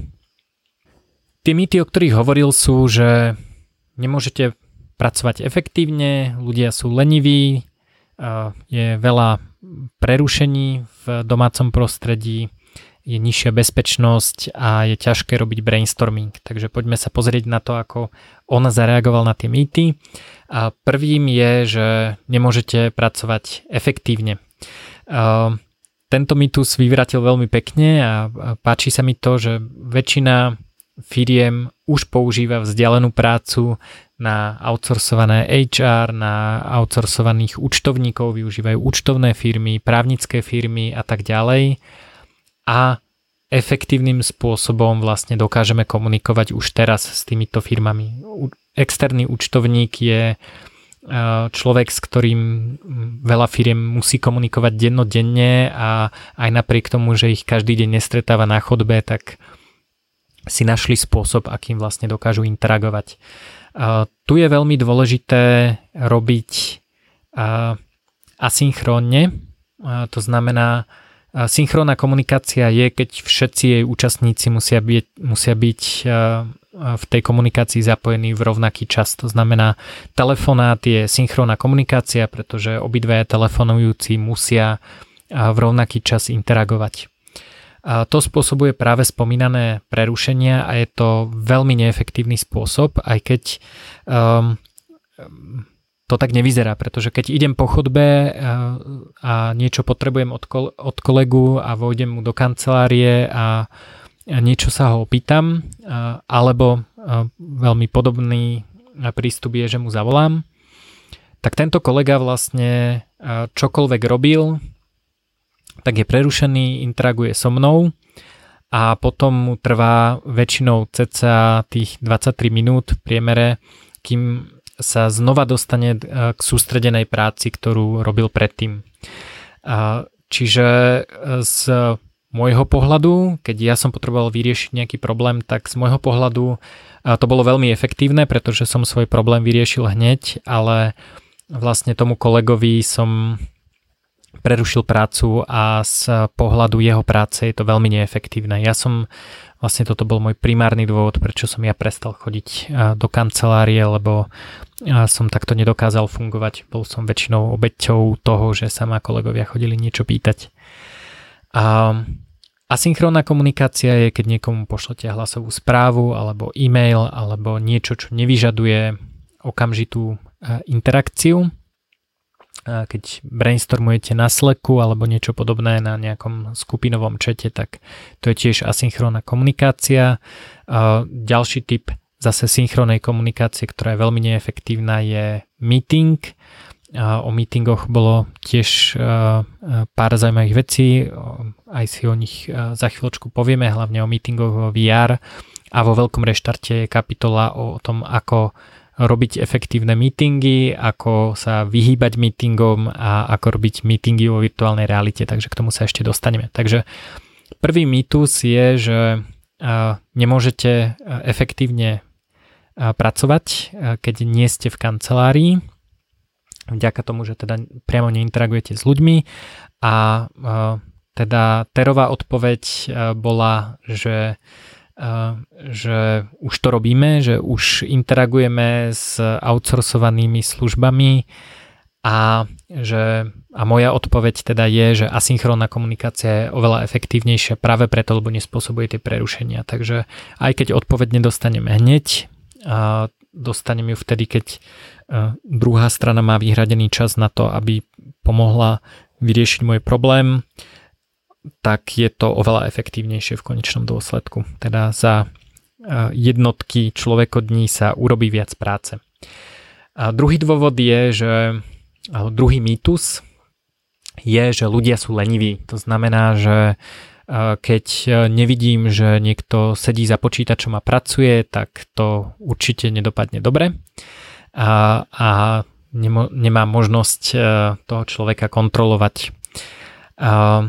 Tie mýty, o ktorých hovoril, sú, že nemôžete pracovať efektívne, ľudia sú leniví, je veľa prerušení v domácom prostredí, je nižšia bezpečnosť a je ťažké robiť brainstorming. Takže poďme sa pozrieť na to, ako on zareagoval na tie mýty. A prvým je, že nemôžete pracovať efektívne. Tento mýtus vyvratil veľmi pekne a páči sa mi to, že väčšina firiem už používa vzdialenú prácu na outsourcované há er, na outsourcovaných účtovníkov, využívajú účtovné firmy, právnické firmy a tak ďalej. A efektívnym spôsobom vlastne dokážeme komunikovať už teraz s týmito firmami. Externý účtovník je človek, s ktorým veľa firiem musí komunikovať dennodenne a aj napriek tomu, že ich každý deň nestretáva na chodbe, tak si našli spôsob, akým vlastne dokážu interagovať. Tu je veľmi dôležité robiť asynchrónne, to znamená, synchrónna komunikácia je, keď všetci jej účastníci musia byť, musia byť v tej komunikácii zapojení v rovnaký čas. To znamená, telefonát je synchrónna komunikácia, pretože obidve telefonujúci musia v rovnaký čas interagovať. A to spôsobuje práve spomínané prerušenia a je to veľmi neefektívny spôsob, aj keď um, to tak nevyzerá, pretože keď idem po chodbe a niečo potrebujem od kolegu a vojdem mu do kancelárie a niečo sa ho opýtam, alebo veľmi podobný prístup je, že mu zavolám, tak tento kolega vlastne čokoľvek robil, tak je prerušený, interaguje so mnou a potom mu trvá väčšinou cca tých dvadsaťtri minút v priemere, kým sa znova dostane k sústredenej práci, ktorú robil predtým. Čiže z môjho pohľadu, keď ja som potreboval vyriešiť nejaký problém, tak z môjho pohľadu to bolo veľmi efektívne, pretože som svoj problém vyriešil hneď, ale vlastne tomu kolegovi som prerušil prácu a z pohľadu jeho práce je to veľmi neefektívne. Ja som, vlastne toto bol môj primárny dôvod, prečo som ja prestal chodiť do kancelárie, lebo som takto nedokázal fungovať. Bol som väčšinou obeťou toho, že sa ma kolegovia chodili niečo pýtať. A asynchrónna komunikácia je, keď niekomu pošlete hlasovú správu alebo e-mail alebo niečo, čo nevyžaduje okamžitú interakciu. Keď brainstormujete na Slacku alebo niečo podobné na nejakom skupinovom čete, tak to je tiež asynchrónna komunikácia. Ďalší typ zase synchrónnej komunikácie, ktorá je veľmi neefektívna, je meeting. O meetingoch bolo tiež pár zaujímavých vecí, aj si o nich za chvíľočku povieme, hlavne o meetingoch vo vé er a vo veľkom reštarte je kapitola o tom, ako robiť efektívne meetingy, ako sa vyhýbať meetingom a ako robiť meetingy vo virtuálnej realite, takže k tomu sa ešte dostaneme. Takže prvý mýtus je, že nemôžete efektívne pracovať, keď nie ste v kancelárii, vďaka tomu, že teda priamo neinteragujete s ľuďmi a Teda Terová odpoveď bola, že, že už to robíme, že už interagujeme s outsourcovanými službami a, že, a moja odpoveď teda je, že asynchrónna komunikácia je oveľa efektívnejšia práve preto, lebo nespôsobuje tie prerušenia. Takže aj keď odpoveď nedostaneme hneď, dostaneme ju vtedy, keď druhá strana má vyhradený čas na to, aby pomohla vyriešiť môj problém, tak je to oveľa efektívnejšie v konečnom dôsledku. Teda za jednotky človekodní sa urobí viac práce. A druhý dôvod je, že druhý mýtus je, že ľudia sú leniví. To znamená, že keď nevidím, že niekto sedí za počítačom a pracuje, tak to určite nedopadne dobre. A, a nemo, nemá možnosť toho človeka kontrolovať. A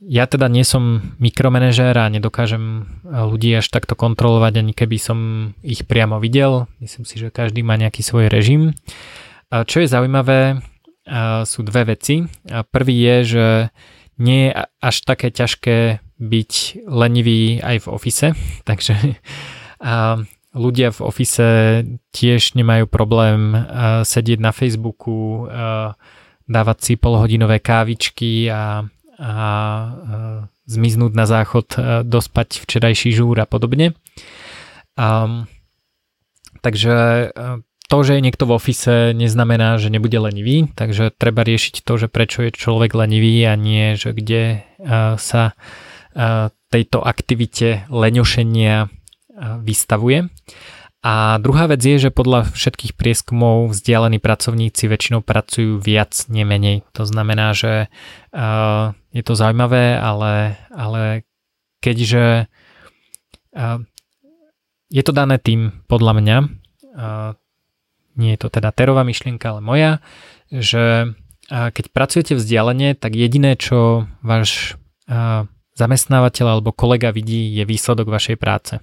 ja teda nie som mikromanéžer a nedokážem ľudí až takto kontrolovať, ani keby som ich priamo videl. Myslím si, že každý má nejaký svoj režim. Čo je zaujímavé, sú dve veci. Prvý je, že nie je až také ťažké byť lenivý aj v office, takže ľudia v office tiež nemajú problém sedieť na Facebooku, dávať si polhodinové kávičky a a zmiznúť na záchod, dospať včerajší žúr a podobne. Um, takže to, že je niekto v office, neznamená, že nebude lenivý, takže treba riešiť to, že prečo je človek lenivý a nie, že kde uh, sa uh, tejto aktivite leňošenia uh, vystavuje. A druhá vec je, že podľa všetkých prieskumov vzdialení pracovníci väčšinou pracujú viac, nemenej. To znamená, že uh, je to zaujímavé, ale, ale keďže uh, je to dané tým, podľa mňa, uh, nie je to teda Terová myšlienka, ale moja, že uh, keď pracujete vzdialene, tak jediné, čo váš uh, zamestnávateľ alebo kolega vidí, je výsledok vašej práce.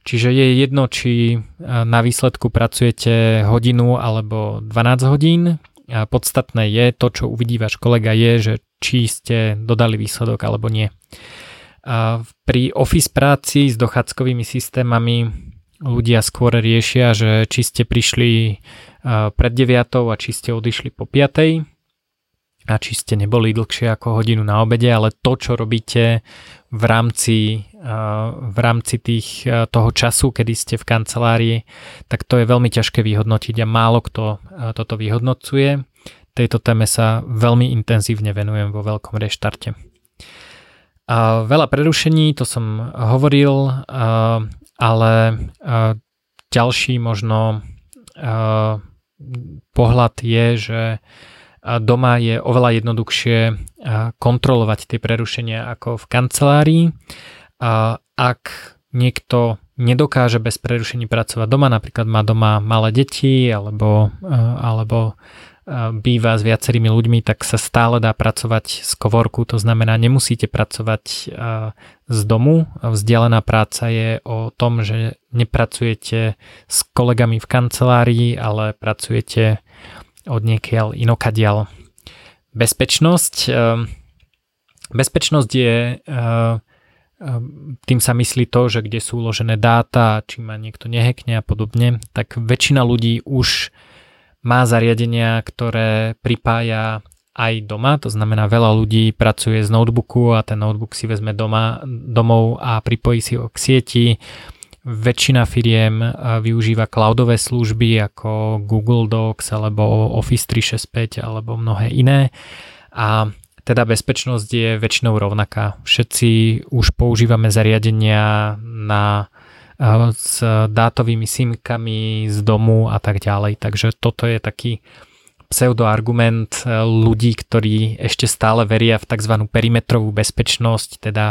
Čiže je jedno, či na výsledku pracujete hodinu alebo dvanásť hodín. A podstatné je to, čo uvidí váš kolega, je, že či ste dodali výsledok alebo nie. A pri office práci s dochádzkovými systémami ľudia skôr riešia, že či ste prišli pred deviatou a či ste odišli po piatej a či ste neboli dlhšie ako hodinu na obede, ale to, čo robíte v rámci, v rámci tých, toho času, kedy ste v kancelárii, tak to je veľmi ťažké vyhodnotiť a málo kto toto vyhodnocuje. Tejto téme sa veľmi intenzívne venujem vo veľkom reštarte. A veľa prerušení, to som hovoril, ale ďalší možno pohľad je, že doma je oveľa jednoduchšie kontrolovať tie prerušenia ako v kancelárii. Ak niekto nedokáže bez prerušení pracovať doma, napríklad má doma malé deti alebo, alebo býva s viacerými ľuďmi, tak sa stále dá pracovať z kovorku, to znamená, nemusíte pracovať z domu. Vzdialená práca je o tom, že nepracujete s kolegami v kancelárii, ale pracujete od niekiaľ inokadiaľ. Bezpečnosť. Bezpečnosť je, tým sa myslí to, že kde sú uložené dáta, či ma niekto nehackne a podobne, tak väčšina ľudí už má zariadenia, ktoré pripája aj doma, to znamená veľa ľudí pracuje z notebooku a ten notebook si vezme doma, domov a pripojí si ho k sieti. Väčšina firiem využíva cloudové služby ako Google Docs alebo Office tri šesťdesiatpäť alebo mnohé iné a teda bezpečnosť je väčšinou rovnaká. Všetci už používame zariadenia na, s dátovými simkami z domu a tak ďalej, takže toto je taký pseudoargument ľudí, ktorí ešte stále veria v tzv. Perimetrovú bezpečnosť, teda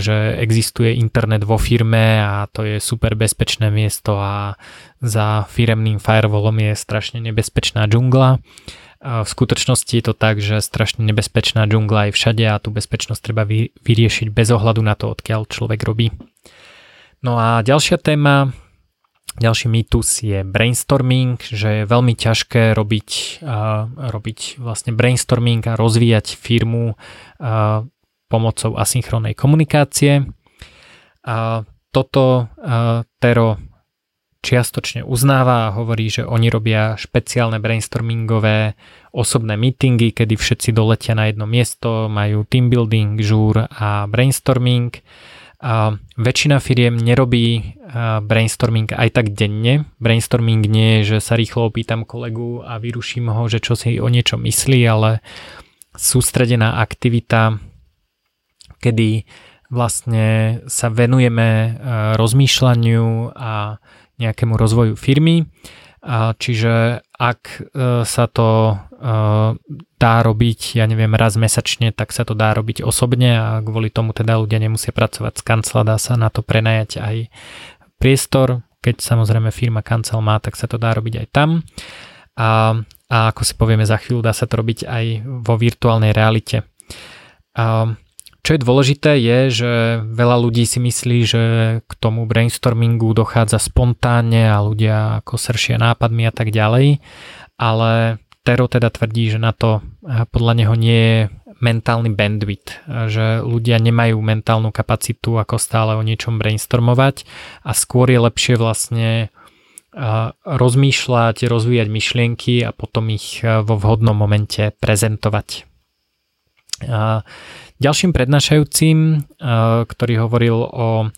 že existuje internet vo firme a to je super bezpečné miesto a za firemným firewallom je strašne nebezpečná džungla. V skutočnosti je to tak, že strašne nebezpečná džungla je všade a tú bezpečnosť treba vyriešiť bez ohľadu na to, odkiaľ človek robí. No a ďalšia téma, ďalší mýtus je brainstorming, že je veľmi ťažké robiť, uh, robiť vlastne brainstorming a rozvíjať firmu uh, pomocou asynchronnej komunikácie. A toto Tero čiastočne uznáva a hovorí, že oni robia špeciálne brainstormingové osobné meetingy, kedy všetci doletia na jedno miesto, majú team building, žúr a brainstorming. A väčšina firiem nerobí brainstorming aj tak denne. Brainstorming nie je, že sa rýchlo opýtam kolegu a vyruším ho, že čo si o niečo myslí, ale sústredená aktivita, kedy vlastne sa venujeme rozmýšľaniu a nejakému rozvoju firmy. Čiže ak sa to dá robiť, ja neviem, raz mesačne, tak sa to dá robiť osobne a kvôli tomu teda ľudia nemusia pracovať z kancla, dá sa na to prenajať aj priestor. Keď samozrejme firma kancel má, tak sa to dá robiť aj tam. A, a ako si povieme za chvíľu, dá sa to robiť aj vo virtuálnej realite. A čo je dôležité je, že veľa ľudí si myslí, že k tomu brainstormingu dochádza spontánne a ľudia ako sršia nápadmi a tak ďalej, ale Tero teda tvrdí, že na to podľa neho nie je mentálny bandwidth, že ľudia nemajú mentálnu kapacitu ako stále o niečom brainstormovať a skôr je lepšie vlastne rozmýšľať, rozvíjať myšlienky a potom ich vo vhodnom momente prezentovať. A ďalším prednášajúcim, ktorý hovoril o,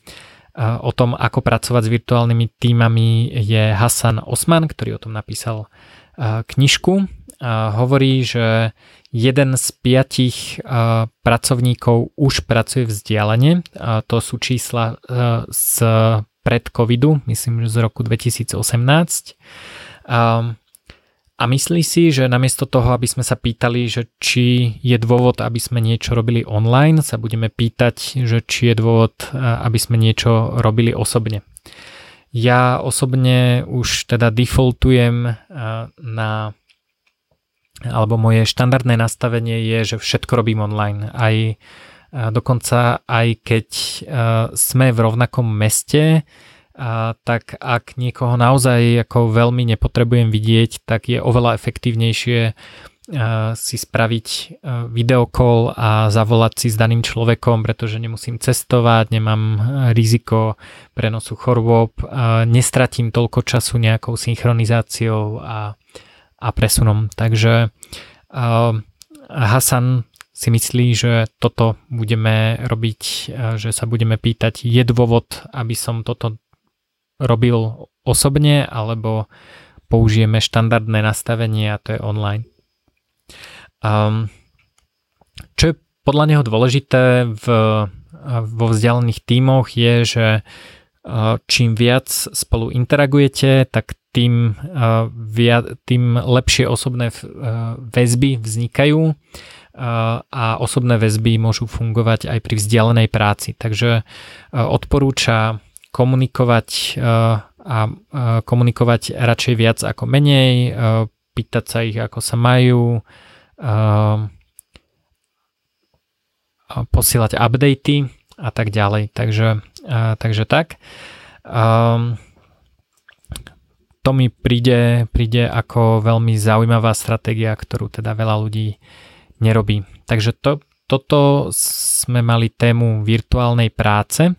o tom, ako pracovať s virtuálnymi tímami, je Hasan Osman, ktorý o tom napísal knižku. A hovorí, že jeden z piatich pracovníkov už pracuje vzdialene. A to sú čísla z pred covidu, myslím, že z roku dvetisíc osemnásť. A A myslí si, že namiesto toho, aby sme sa pýtali, že či je dôvod, aby sme niečo robili online, sa budeme pýtať, že či je dôvod, aby sme niečo robili osobne. Ja osobne už teda defaultujem na, alebo moje štandardné nastavenie je, že všetko robím online. Aj dokonca aj keď sme v rovnakom meste, a tak ak niekoho naozaj ako veľmi nepotrebujem vidieť, tak je oveľa efektívnejšie si spraviť videokol a zavolať si s daným človekom, pretože nemusím cestovať, nemám riziko prenosu chorôb, nestratím toľko času nejakou synchronizáciou a, a presunom. Takže Hasan si myslí, že toto budeme robiť, že sa budeme pýtať, je dôvod, aby som toto robil osobne, alebo použijeme štandardné nastavenie a to je online. Um, čo je podľa neho dôležité v, vo vzdialených tímoch je, že čím viac spolu interagujete, tak tým, tým lepšie osobné väzby vznikajú a osobné väzby môžu fungovať aj pri vzdialenej práci. Takže odporúča komunikovať a komunikovať radšej viac ako menej, pýtať sa ich, ako sa majú, posielať updaty a tak ďalej. Takže, takže tak. To mi príde, príde ako veľmi zaujímavá stratégia, ktorú teda veľa ľudí nerobí. Takže to, toto sme mali tému virtuálnej práce.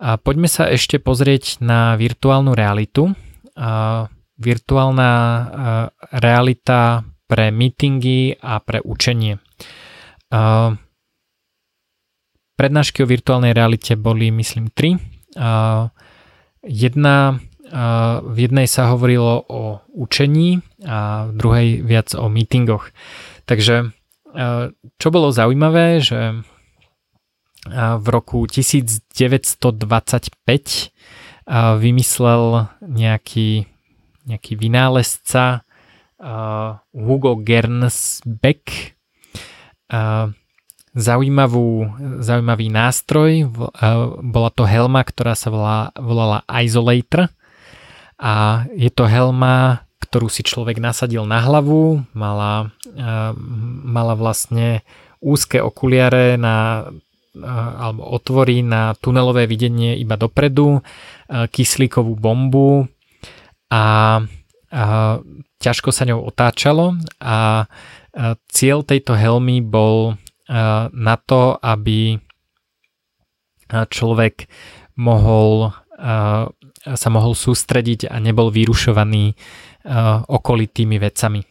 A poďme sa ešte pozrieť na virtuálnu realitu. A virtuálna realita pre meetingy a pre učenie. A prednášky o virtuálnej realite boli, myslím, tri. A jedna, a v jednej sa hovorilo o učení a v druhej viac o meetingoch. Takže čo bolo zaujímavé, že v roku devätnásť dvadsaťpäť vymyslel nejaký, nejaký vynálezca Hugo Gernsbeck zaujímavú, zaujímavý nástroj. Bola to helma, ktorá sa volá, volala Isolator a je to helma, ktorú si človek nasadil na hlavu, mala, mala vlastne úzke okuliare na alebo otvorí na tunelové videnie iba dopredu, kyslíkovú bombu a, a ťažko sa ňou otáčalo a cieľ tejto helmy bol na to, aby človek mohol sa mohol sústrediť a nebol vyrušovaný okolitými vecami.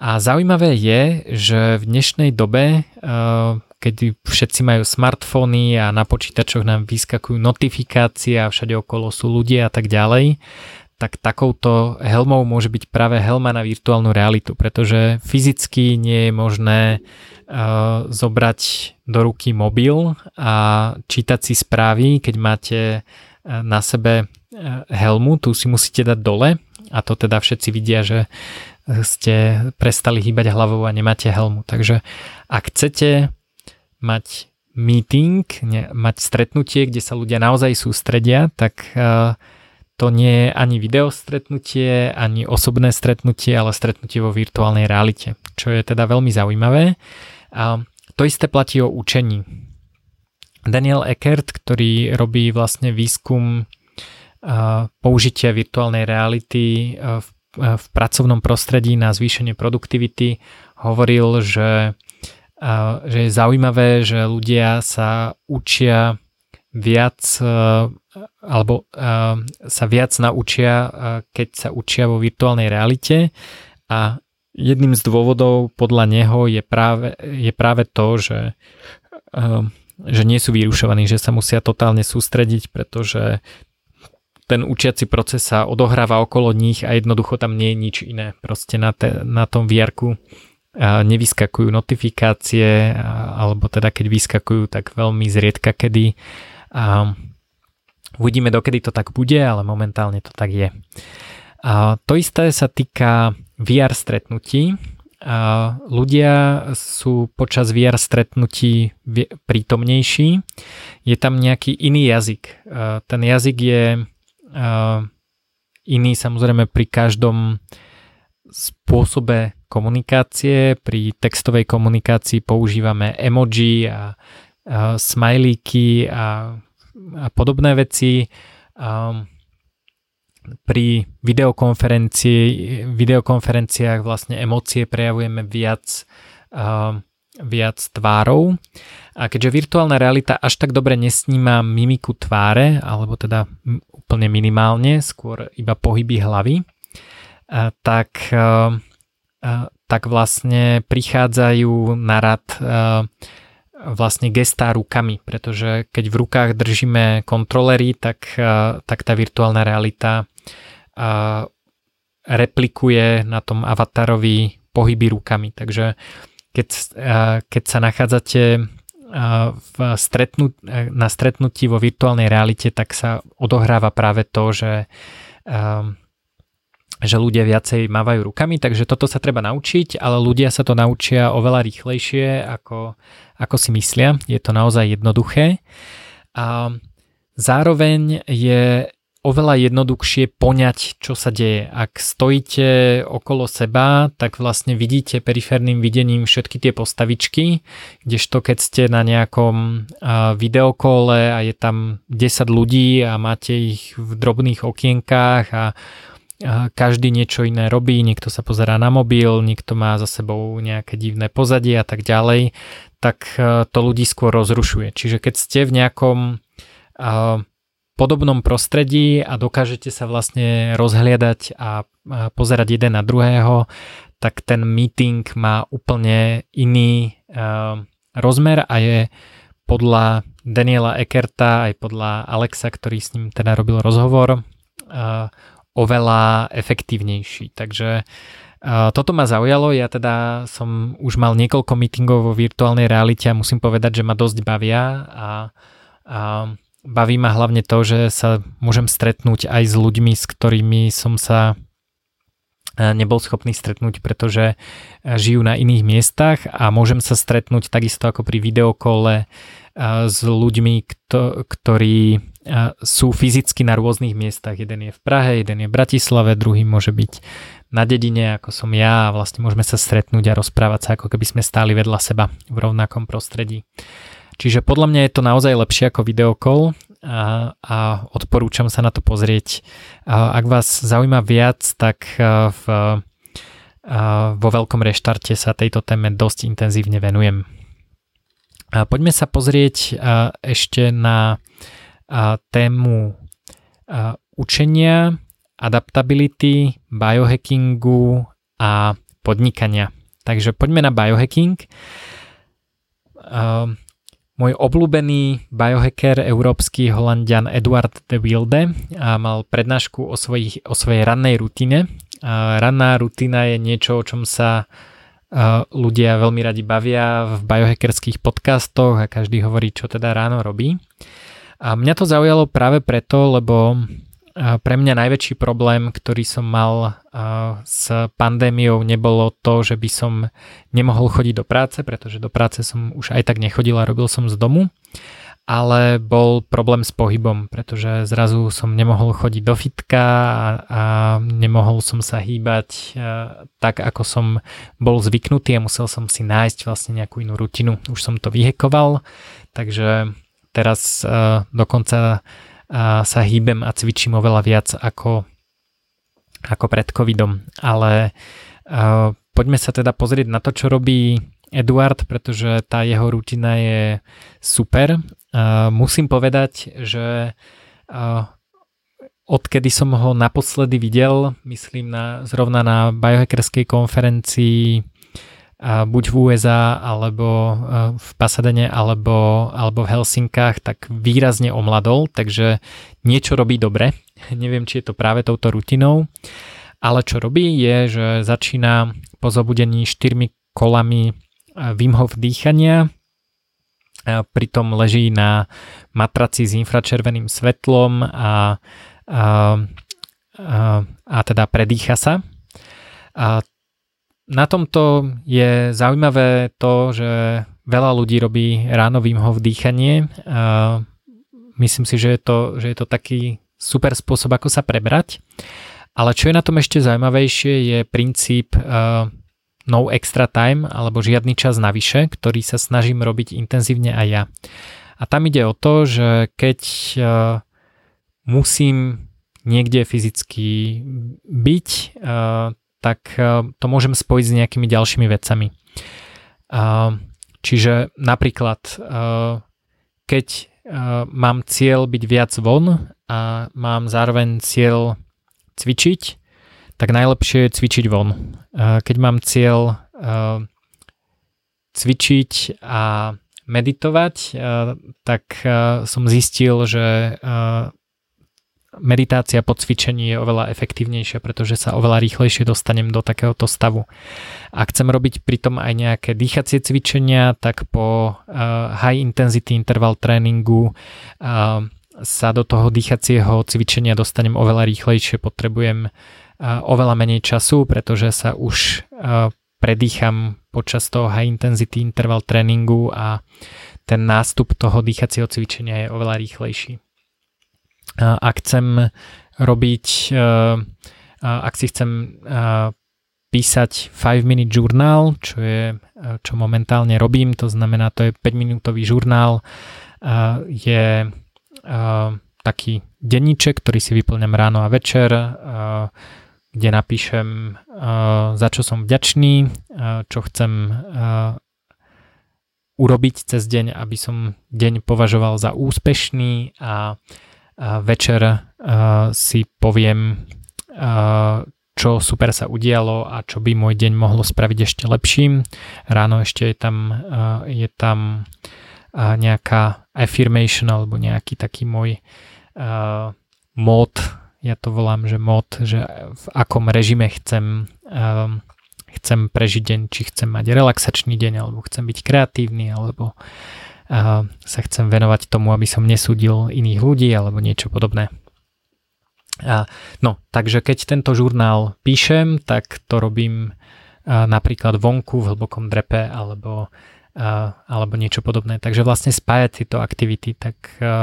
A zaujímavé je, že v dnešnej dobe, keď všetci majú smartfóny a na počítačoch nám vyskakujú notifikácie a všade okolo sú ľudia a tak ďalej, tak takouto helmou môže byť práve helma na virtuálnu realitu, pretože fyzicky nie je možné uh, zobrať do ruky mobil a čítať si správy, keď máte uh, na sebe uh, helmu, tu si musíte dať dole a to teda všetci vidia, že ste prestali hýbať hlavou a nemáte helmu. Takže ak chcete mať meeting, ne, mať stretnutie, kde sa ľudia naozaj sústredia, tak uh, to nie je ani video stretnutie, ani osobné stretnutie, ale stretnutie vo virtuálnej realite, čo je teda veľmi zaujímavé. A to isté platí o učení. Daniel Eckert, ktorý robí vlastne výskum použitia virtuálnej reality v, v pracovnom prostredí na zvýšenie produktivity, hovoril, že, že je zaujímavé, že ľudia sa učia viac alebo uh, sa viac naučia, uh, keď sa učia vo virtuálnej realite a jedným z dôvodov podľa neho je práve, je práve to, že, uh, že nie sú vyrušovaní, že sa musia totálne sústrediť, pretože ten učiaci proces sa odohráva okolo nich a jednoducho tam nie je nič iné. Proste na, te, na tom vé erku uh, nevyskakujú notifikácie, uh, alebo teda keď vyskakujú, tak veľmi zriedka kedy a uh, uvidíme, dokedy to tak bude, ale momentálne to tak je. A to isté sa týka vé er stretnutí. A ľudia sú počas vé er stretnutí prítomnejší. Je tam nejaký iný jazyk. A ten jazyk je iný samozrejme pri každom spôsobe komunikácie. Pri textovej komunikácii používame emoji a, a smajlíky a a podobné veci. Pri videokonferencii, videokonferenciách vlastne emócie prejavujeme viac, viac tvárov. A keďže virtuálna realita až tak dobre nesníma mimiku tváre, alebo teda úplne minimálne, skôr iba pohyby hlavy, tak, tak vlastne prichádzajú na rad vlastne gestá rukami, pretože keď v rukách držíme kontrolery, tak, tak tá virtuálna realita replikuje na tom avatarovi pohyby rukami. Takže keď, keď sa nachádzate v stretnut, na stretnutí vo virtuálnej realite, tak sa odohráva práve to, že, že ľudia viacej mávajú rukami, takže toto sa treba naučiť, ale ľudia sa to naučia oveľa rýchlejšie, ako, ako si myslia. Je to naozaj jednoduché. A zároveň je oveľa jednoduchšie poňať, čo sa deje. Ak stojíte okolo seba, tak vlastne vidíte periférnym videním všetky tie postavičky, kdežto keď ste na nejakom videokole a je tam desať ľudí a máte ich v drobných okienkách a každý niečo iné robí, niekto sa pozerá na mobil, niekto má za sebou nejaké divné pozadie a tak ďalej, tak to ľudí skôr rozrušuje. Čiže keď ste v nejakom podobnom prostredí a dokážete sa vlastne rozhliadať a pozerať jeden na druhého, tak ten meeting má úplne iný rozmer a je podľa Daniela Eckerta aj podľa Alexa, ktorý s ním teda robil rozhovor, oveľa efektívnejší. Takže uh, toto ma zaujalo. Ja teda som už mal niekoľko meetingov vo virtuálnej realite a musím povedať, že ma dosť bavia a, a baví ma hlavne to, že sa môžem stretnúť aj s ľuďmi, s ktorými som sa nebol schopný stretnúť, pretože žijú na iných miestach a môžem sa stretnúť takisto ako pri videokole s ľuďmi, kto, ktorí sú fyzicky na rôznych miestach. Jeden je v Prahe, jeden je v Bratislave, druhý môže byť na dedine, ako som ja, a vlastne môžeme sa stretnúť a rozprávať sa, ako keby sme stáli vedľa seba v rovnakom prostredí. Čiže podľa mňa je to naozaj lepšie ako videokol a, a odporúčam sa na to pozrieť. Ak vás zaujíma viac, tak v, vo veľkom reštarte sa tejto téme dosť intenzívne venujem. A poďme sa pozrieť ešte na tému učenia, adaptability, biohackingu a podnikania. Takže poďme na biohacking. Môj obľúbený biohacker, európsky Holanďan Eduard de Wilde, mal prednášku o, svojich, o svojej rannej rutine. Ranná rutina je niečo, o čom sa ľudia veľmi radi bavia v biohackerských podcastoch a každý hovorí, čo teda ráno robí. A mňa to zaujalo práve preto, lebo pre mňa najväčší problém, ktorý som mal s pandémiou, nebolo to, že by som nemohol chodiť do práce, pretože do práce som už aj tak nechodil a robil som z domu, ale bol problém s pohybom, pretože zrazu som nemohol chodiť do fitka a, a nemohol som sa hýbať tak, ako som bol zvyknutý a musel som si nájsť vlastne nejakú inú rutinu. Už som to vyhekoval, takže teraz dokonca a sa hýbem a cvičím oveľa viac ako, ako pred covidom. Ale uh, poďme sa teda pozrieť na to, čo robí Eduard, pretože tá jeho rutina je super. Uh, musím povedať, že uh, odkedy som ho naposledy videl, myslím na, zrovna na biohackerskej konferencii buď v ú es á, alebo v Pasadene, alebo, alebo v Helsinkách, tak výrazne omladol, takže niečo robí dobre. Neviem, či je to práve touto rutinou, ale čo robí je, že začína po zobudení štyrmi kolami Wim Hof dýchania, pritom leží na matraci s infračerveným svetlom a, a, a, a teda predýcha sa. A na tomto je zaujímavé to, že veľa ľudí robí ráno Wim Hof dýchanie. Myslím si, že je to, že je to taký super spôsob, ako sa prebrať. Ale čo je na tom ešte zaujímavejšie, je princíp no extra time, alebo žiadny čas navyše, ktorý sa snažím robiť intenzívne aj ja. A tam ide o to, že keď musím niekde fyzicky byť, tak to môžem spojiť s nejakými ďalšími vecami. Čiže napríklad, keď mám cieľ byť viac von a mám zároveň cieľ cvičiť, tak najlepšie je cvičiť von. Keď mám cieľ cvičiť a meditovať, tak som zistil, že meditácia po cvičení je oveľa efektívnejšia, pretože sa oveľa rýchlejšie dostanem do takéhoto stavu. A chcem robiť pritom aj nejaké dýchacie cvičenia, tak po uh, high intensity interval tréningu uh, sa do toho dýchacieho cvičenia dostanem oveľa rýchlejšie, potrebujem uh, oveľa menej času, pretože sa už uh, predýcham počas toho high intensity interval tréningu a ten nástup toho dýchacieho cvičenia je oveľa rýchlejší. Ak chcem robiť, ak si chcem písať päť minute žurnál, čo je, čo momentálne robím, to znamená, to je päť minútový žurnál, je taký denníček, ktorý si vyplňam ráno a večer, kde napíšem, za čo som vďačný, čo chcem urobiť cez deň, aby som deň považoval za úspešný, a A večer uh, si poviem, uh, čo super sa udialo a čo by môj deň mohlo spraviť ešte lepším. Ráno ešte je tam, uh, je tam uh, nejaká affirmation alebo nejaký taký môj uh, mód, ja to volám, že mód, že v akom režime chcem, uh, chcem prežiť deň, či chcem mať relaxačný deň, alebo chcem byť kreatívny, alebo a sa chcem venovať tomu, aby som nesúdil iných ľudí alebo niečo podobné. A, no, takže keď tento žurnál píšem, tak to robím a, napríklad vonku v hlbokom drepe alebo, a, alebo niečo podobné. Takže vlastne spájať tieto aktivity. Tak a, a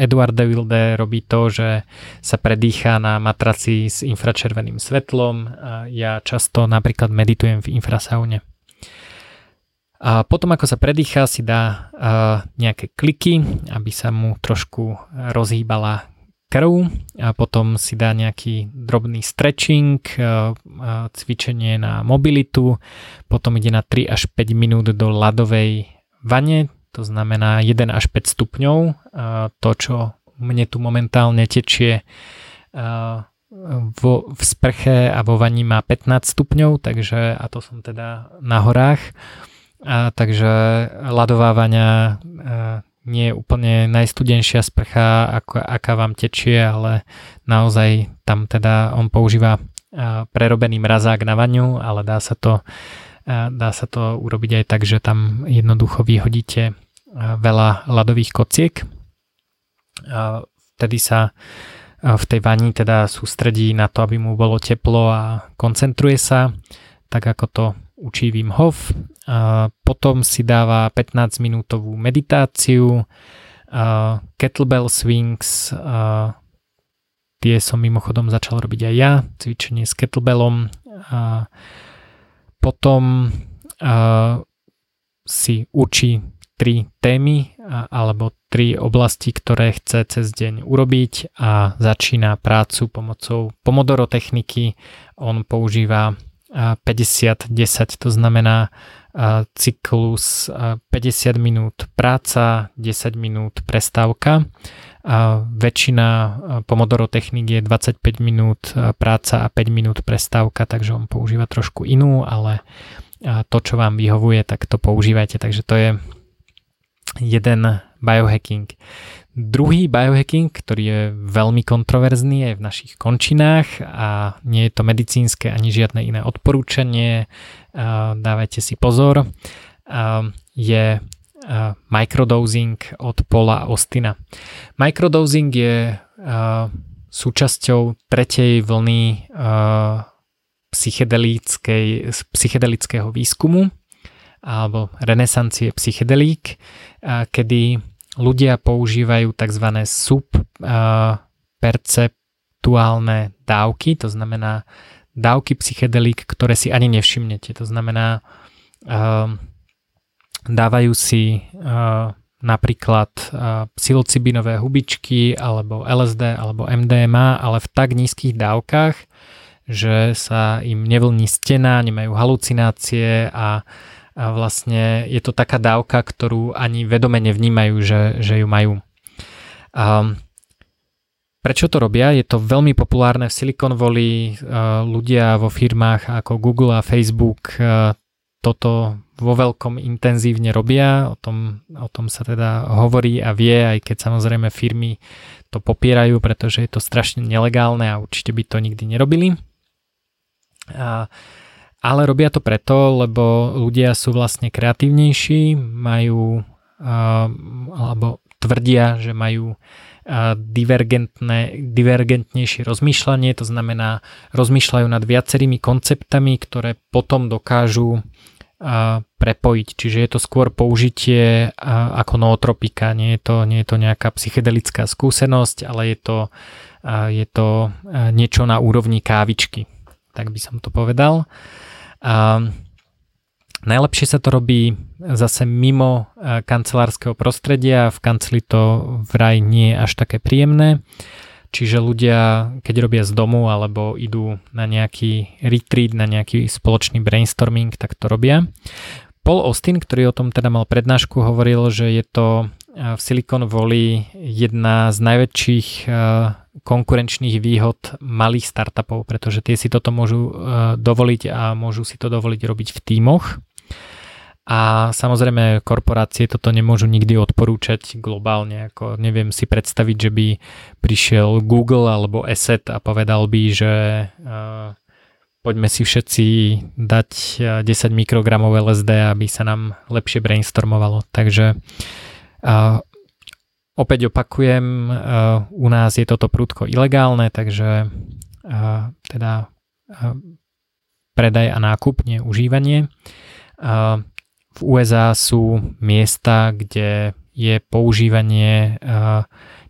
Eduard de Wilde robí to, že sa predýchá na matraci s infračerveným svetlom. A ja často napríklad meditujem v infrasaune. A potom, ako sa predýchá, si dá uh, nejaké kliky, aby sa mu trošku rozhýbala krv, a potom si dá nejaký drobný stretching, uh, uh, cvičenie na mobilitu, potom ide na tri až päť minút do ľadovej vane, to znamená jeden až päť stupňov. To, čo mne tu momentálne tečie vo, v sprche a vo vani, má pätnásť stupňov, takže, a to som teda na horách, a takže ľadovávania nie je úplne najstudenšia sprcha, ako, aká vám tečie, ale naozaj tam teda on používa prerobený mrazák na vaňu, ale dá sa to, dá sa to urobiť aj tak, že tam jednoducho vyhodíte veľa ľadových kociek. Vtedy sa v tej vani teda sústredí na to, aby mu bolo teplo a koncentruje sa, tak ako to učí Wim Hof. Potom si dáva pätnásťminútovú meditáciu, kettlebell swings, tie som mimochodom začal robiť aj ja, cvičenie s kettlebellom. Potom si učí tri témy alebo tri oblasti, ktoré chce cez deň urobiť, a začína prácu pomocou pomodoro techniky. On používa päťdesiat desať, to znamená cyklus päťdesiat minút práca, desať minút prestávka. Väčšina pomodoro techník je dvadsaťpäť minút práca a päť minút prestávka, takže on používa trošku inú, ale to, čo vám vyhovuje, tak to používajte. Takže to je jeden biohacking. Druhý biohacking, ktorý je veľmi kontroverzný aj v našich končinách, a nie je to medicínske ani žiadne iné odporúčanie, dávajte si pozor, je microdosing od Paula Austina. Microdosing je súčasťou tretej vlny psychedelického výskumu alebo renesancie psychedelík, kedy ľudia používajú tzv. Subperceptuálne dávky, to znamená dávky psychedelík, ktoré si ani nevšimnete. To znamená, dávajú si napríklad psilocybinové hubičky alebo el es dé alebo em dé em á, ale v tak nízkych dávkach, že sa im nevlní stena, nemajú halucinácie, a a vlastne je to taká dávka, ktorú ani vedome nevnímajú, že, že ju majú. Um, prečo to robia? Je to veľmi populárne v Silicon Valley. Uh, ľudia vo firmách ako Google a Facebook uh, toto vo veľkom intenzívne robia. O tom, o tom sa teda hovorí a vie, aj keď samozrejme firmy to popierajú, pretože je to strašne nelegálne a určite by to nikdy nerobili. A uh, Ale robia to preto, lebo ľudia sú vlastne kreatívnejší, majú, alebo tvrdia, že majú divergentné, divergentnejšie rozmýšľanie, to znamená, rozmýšľajú nad viacerými konceptami, ktoré potom dokážu prepojiť. Čiže je to skôr použitie ako nootropika, nie je to, nie je to nejaká psychedelická skúsenosť, ale je to, je to niečo na úrovni kávičky. Tak by som to povedal. A najlepšie sa to robí zase mimo kancelárskeho prostredia, v kancli to vraj nie je až také príjemné, čiže ľudia, keď robia z domu alebo idú na nejaký retreat, na nejaký spoločný brainstorming, tak to robia. Paul Austin, ktorý o tom teda mal prednášku, hovoril, že je to v Silicon Valley jedna z najväčších konkurenčných výhod malých startupov, pretože tie si toto môžu dovoliť a môžu si to dovoliť robiť v tímoch. A samozrejme korporácie toto nemôžu nikdy odporúčať globálne. Ako neviem si predstaviť, že by prišiel Google alebo Asset a povedal by, že uh, poďme si všetci dať desať mikrogramov el es dé, aby sa nám lepšie brainstormovalo. Takže uh, opäť opakujem, u nás je toto prudko ilegálne, takže teda predaj a nákup, nie užívanie. V ú es á sú miesta, kde je používanie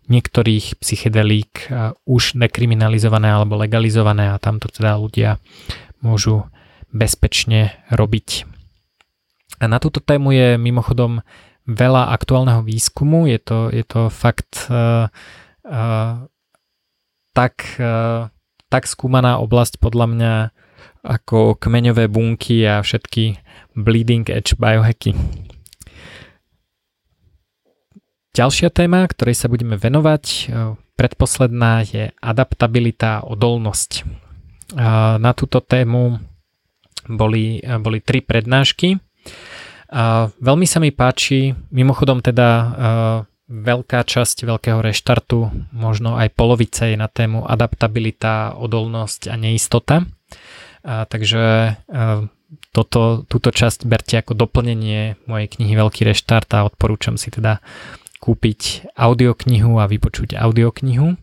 niektorých psychedelík už dekriminalizované alebo legalizované, a tamto teda ľudia môžu bezpečne robiť. A na túto tému je mimochodom veľa aktuálneho výskumu, je to, je to fakt uh, uh, tak, uh, tak skúmaná oblasť podľa mňa ako kmeňové bunky a všetky bleeding edge biohacky. Ďalšia téma, ktorej sa budeme venovať, predposledná, je adaptabilita, odolnosť. Na túto tému boli, boli tri prednášky. Veľmi sa mi páči, mimochodom teda veľká časť veľkého reštartu, možno aj polovica je na tému adaptabilita, odolnosť a neistota. Takže toto, túto časť berte ako doplnenie mojej knihy Veľký reštart a odporúčam si teda kúpiť audioknihu a vypočuť audioknihu.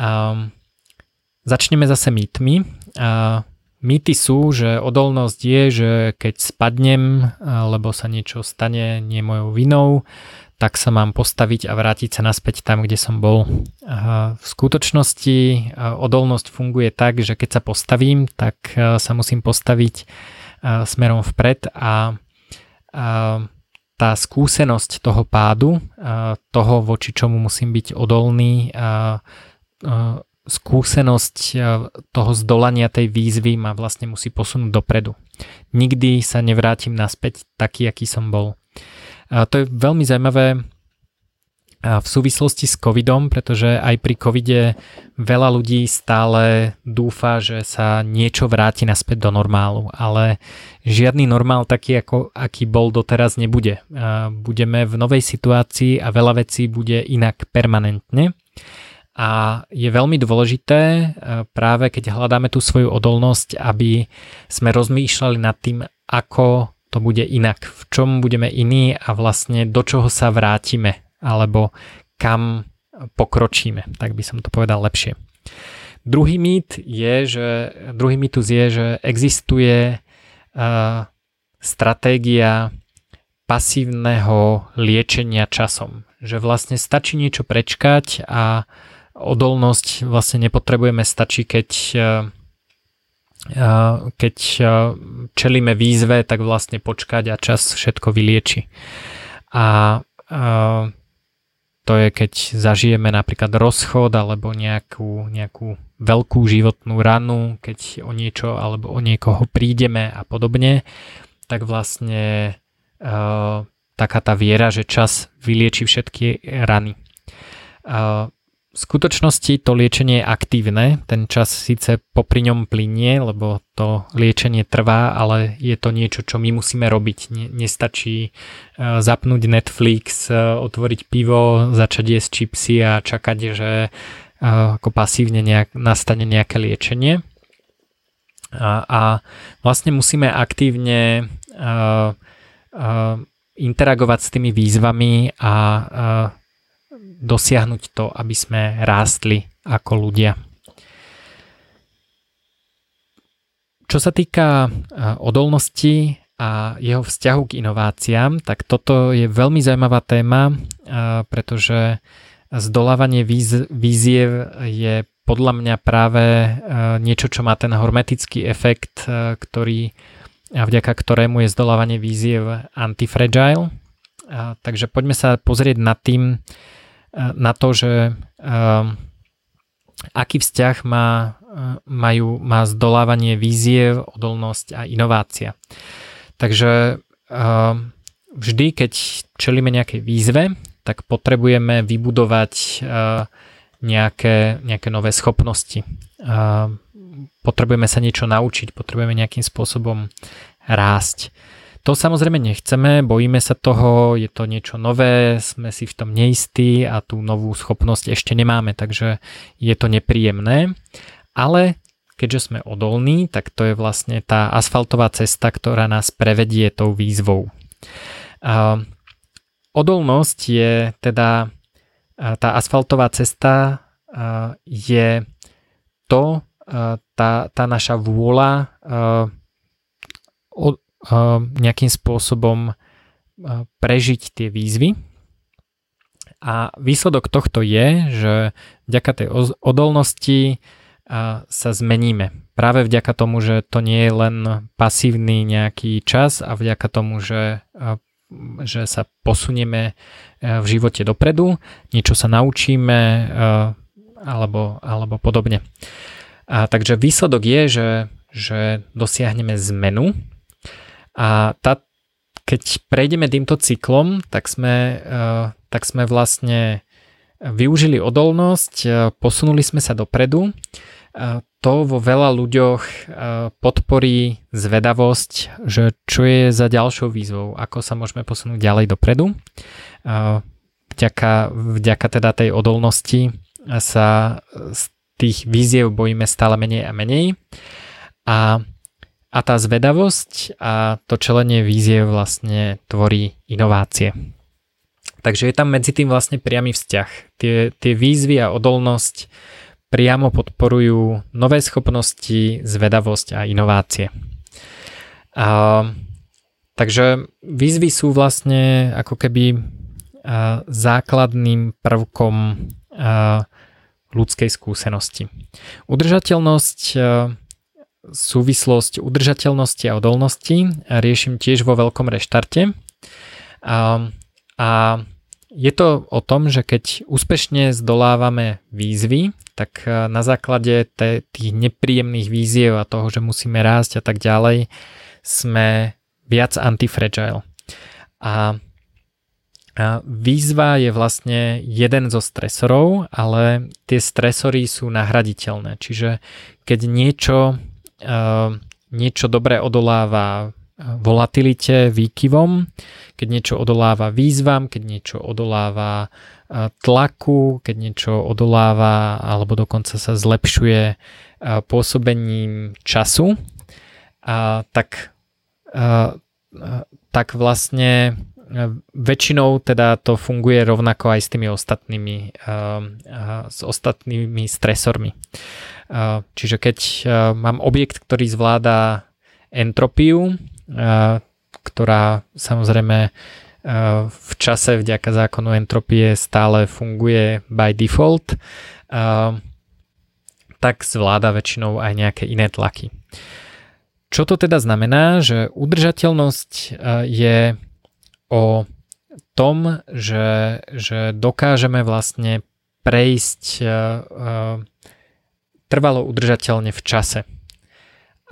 Um, začneme zase mýtmi. Uh, mýty sú, že odolnosť je, že keď spadnem, lebo sa niečo stane nie mojou vinou, tak sa mám postaviť a vrátiť sa naspäť tam, kde som bol. Uh, v skutočnosti uh, odolnosť funguje tak, že keď sa postavím, tak uh, sa musím postaviť uh, smerom vpred a uh, tá skúsenosť toho pádu, toho, voči čomu musím byť odolný, skúsenosť toho zdolania tej výzvy ma vlastne musí posunúť dopredu. Nikdy sa nevrátim naspäť taký, aký som bol. To je veľmi zaujímavé v súvislosti s covidom, pretože aj pri covide veľa ľudí stále dúfa, že sa niečo vráti naspäť do normálu, ale žiadny normál taký, ako, aký bol doteraz, nebude. Budeme v novej situácii a veľa vecí bude inak permanentne a je veľmi dôležité práve keď hľadáme tú svoju odolnosť, aby sme rozmýšľali nad tým, ako to bude inak, v čom budeme iní a vlastne do čoho sa vrátime alebo kam pokročíme, tak by som to povedal lepšie. Druhý mýt je, že, druhý mýtus je, že existuje uh, stratégia pasívneho liečenia časom. Že vlastne stačí niečo prečkať a odolnosť vlastne nepotrebujeme, stačí keď uh, keď uh, čelíme výzve, tak vlastne počkať a čas všetko vylieči. A uh, To je, keď zažijeme napríklad rozchod alebo nejakú, nejakú veľkú životnú ranu, keď o niečo alebo o niekoho prídeme a podobne, tak vlastne e, taká tá viera, že čas vylieči všetky rany. E, v skutočnosti to liečenie je aktívne, ten čas síce popri ňom plynie, lebo to liečenie trvá, ale je to niečo, čo my musíme robiť. Nestačí zapnúť Netflix, otvoriť pivo, začať jesť čipsy a čakať, že ako pasívne nejak, nastane nejaké liečenie. A, a vlastne musíme aktívne a, a, interagovať s tými výzvami a, a dosiahnuť to, aby sme rástli ako ľudia. Čo sa týka odolnosti a jeho vzťahu k inováciám, tak toto je veľmi zaujímavá téma, pretože zdolávanie výziev je podľa mňa práve niečo, čo má ten hormetický efekt, ktorý, vďaka ktorému je zdolávanie výziev antifragile. Takže poďme sa pozrieť na tým, na to, že aký vzťah má, majú, má zdolávanie výziev, odolnosť a inovácia. Takže vždy, keď čelíme nejakej výzve, tak potrebujeme vybudovať nejaké, nejaké nové schopnosti. Potrebujeme sa niečo naučiť, potrebujeme nejakým spôsobom rásť. To samozrejme nechceme, bojíme sa toho, je to niečo nové, sme si v tom neistí a tú novú schopnosť ešte nemáme, takže je to nepríjemné. Ale keďže sme odolní, tak to je vlastne tá asfaltová cesta, ktorá nás prevedie tou výzvou. Odolnosť je teda, tá asfaltová cesta je to, tá, tá naša vôľa od nejakým spôsobom prežiť tie výzvy. A výsledok tohto je, že vďaka tej odolnosti sa zmeníme. Práve vďaka tomu, že to nie je len pasívny nejaký čas a vďaka tomu, že, že sa posunieme v živote dopredu, niečo sa naučíme alebo, alebo podobne. A takže výsledok je, že, že dosiahneme zmenu. A tá, keď prejdeme týmto cyklom, tak sme, tak sme vlastne využili odolnosť, posunuli sme sa dopredu. To vo veľa ľuďoch podporí zvedavosť, že čo je za ďalšou výzvou, ako sa môžeme posunúť ďalej dopredu. Vďaka, vďaka teda tej odolnosti sa z tých výziev bojíme stále menej a menej. A, a tá zvedavosť a to čelenie výziev vlastne tvorí inovácie. Takže je tam medzi tým vlastne priamy vzťah. Tie, tie výzvy a odolnosť priamo podporujú nové schopnosti, zvedavosť a inovácie. A, takže výzvy sú vlastne ako keby a, základným prvkom a, ľudskej skúsenosti. Udržateľnosť, a, súvislosť udržateľnosti a odolnosti a riešim tiež vo veľkom reštarte. A, A je to o tom, že keď úspešne zdolávame výzvy, tak na základe t- tých nepríjemných výziev a toho, že musíme rásť a tak ďalej, sme viac antifragile. A, a výzva je vlastne jeden zo stresorov, ale tie stresory sú nahraditeľné. Čiže keď niečo, uh, niečo dobre odoláva volatilite, výkyvom, keď niečo odoláva výzvam, keď niečo odoláva tlaku, keď niečo odoláva alebo dokonca sa zlepšuje pôsobením času, a tak, a, tak vlastne väčšinou teda to funguje rovnako aj s tými ostatnými, a, a, s ostatnými stresormi. A, čiže keď mám objekt, ktorý zvláda entropiu, ktorá samozrejme v čase vďaka zákonu entropie stále funguje by default, tak zvláda väčšinou aj nejaké iné tlaky. Čo to teda znamená, že udržateľnosť je o tom, že, že dokážeme vlastne prejsť trvalo udržateľne v čase.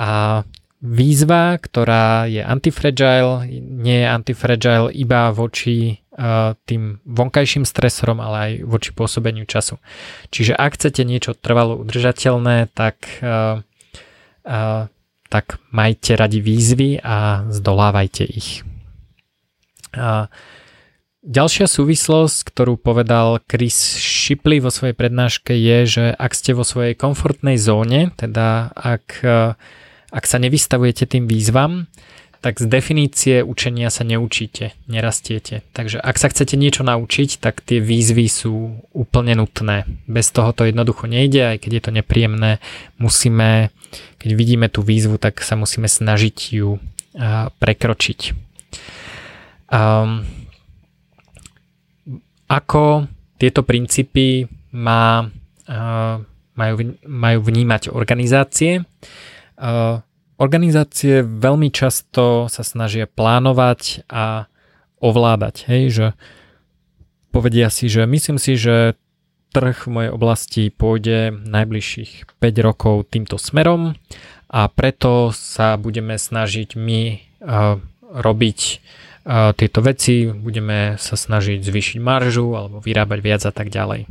A výzva, ktorá je antifragile, nie je antifragile iba voči uh, tým vonkajším stresorom, ale aj voči pôsobeniu času. Čiže ak chcete niečo trvalo udržateľné, tak, uh, uh, tak majte radi výzvy a zdolávajte ich. Uh, ďalšia súvislosť, ktorú povedal Chris Shipley vo svojej prednáške, je, že ak ste vo svojej komfortnej zóne, teda ak... Uh, Ak sa nevystavujete tým výzvam, tak z definície učenia sa neučíte, nerastiete. Takže ak sa chcete niečo naučiť, tak tie výzvy sú úplne nutné. Bez toho to jednoducho nejde, aj keď je to nepríjemné, musíme, keď vidíme tú výzvu, tak sa musíme snažiť ju prekročiť. Um, ako tieto princípy má, uh, majú, majú vnímať organizácie? Uh, organizácie veľmi často sa snažia plánovať a ovládať, hej, že povedia si, že myslím si, že trh v mojej oblasti pôjde najbližších päť rokov týmto smerom a preto sa budeme snažiť my uh, robiť uh, tieto veci, budeme sa snažiť zvýšiť maržu alebo vyrábať viac a tak ďalej.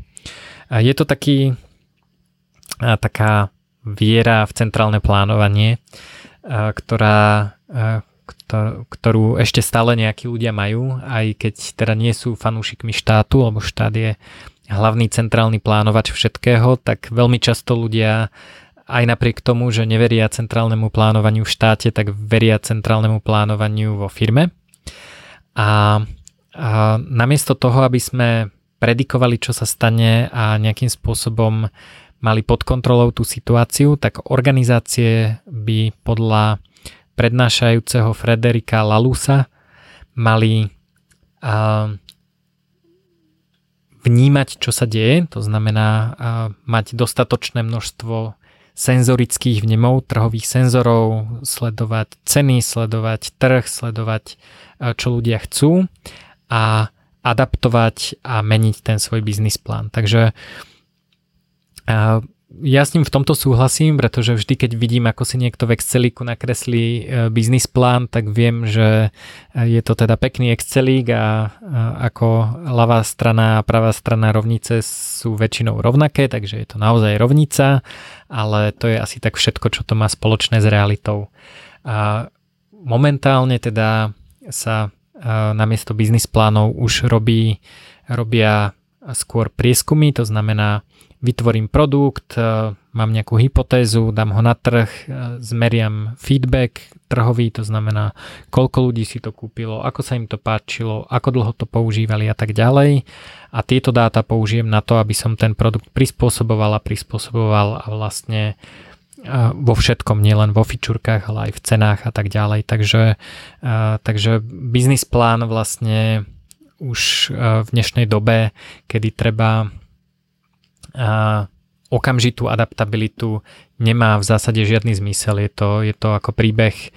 Uh, je to taký uh, taká viera v centrálne plánovanie, ktorá, ktorú ešte stále nejakí ľudia majú, aj keď teda nie sú fanúšikmi štátu, lebo štát je hlavný centrálny plánovač všetkého, tak veľmi často ľudia aj napriek tomu, že neveria centrálnemu plánovaniu v štáte, tak veria centrálnemu plánovaniu vo firme. A, a namiesto toho, aby sme predikovali, čo sa stane a nejakým spôsobom mali pod kontrolou tú situáciu, tak organizácie by podľa prednášajúceho Frederica Lalousa mali uh, vnímať, čo sa deje, to znamená uh, mať dostatočné množstvo senzorických vnemov, trhových senzorov, sledovať ceny, sledovať trh, sledovať, uh, čo ľudia chcú a adaptovať a meniť ten svoj biznis plán. Takže ja s ním v tomto súhlasím, pretože vždy, keď vidím, ako si niekto v Excelíku nakreslí business plán, tak viem, že je to teda pekný Excelík a ako ľavá strana a pravá strana rovnice sú väčšinou rovnaké, takže je to naozaj rovnica, ale to je asi tak všetko, čo to má spoločné s realitou. A momentálne teda sa namiesto business plánov už robí, robia skôr prieskumy, to znamená, vytvorím produkt, mám nejakú hypotézu, dám ho na trh, zmeriam feedback trhový, to znamená, koľko ľudí si to kúpilo, ako sa im to páčilo, ako dlho to používali a tak ďalej. A tieto dáta použijem na to, aby som ten produkt prispôsoboval a prispôsoboval a vlastne vo všetkom, nielen vo fičúrkach, ale aj v cenách a tak ďalej. Takže, takže business plán vlastne už v dnešnej dobe, kedy treba a okamžitú adaptabilitu, nemá v zásade žiadny zmysel. Je to, je to ako príbeh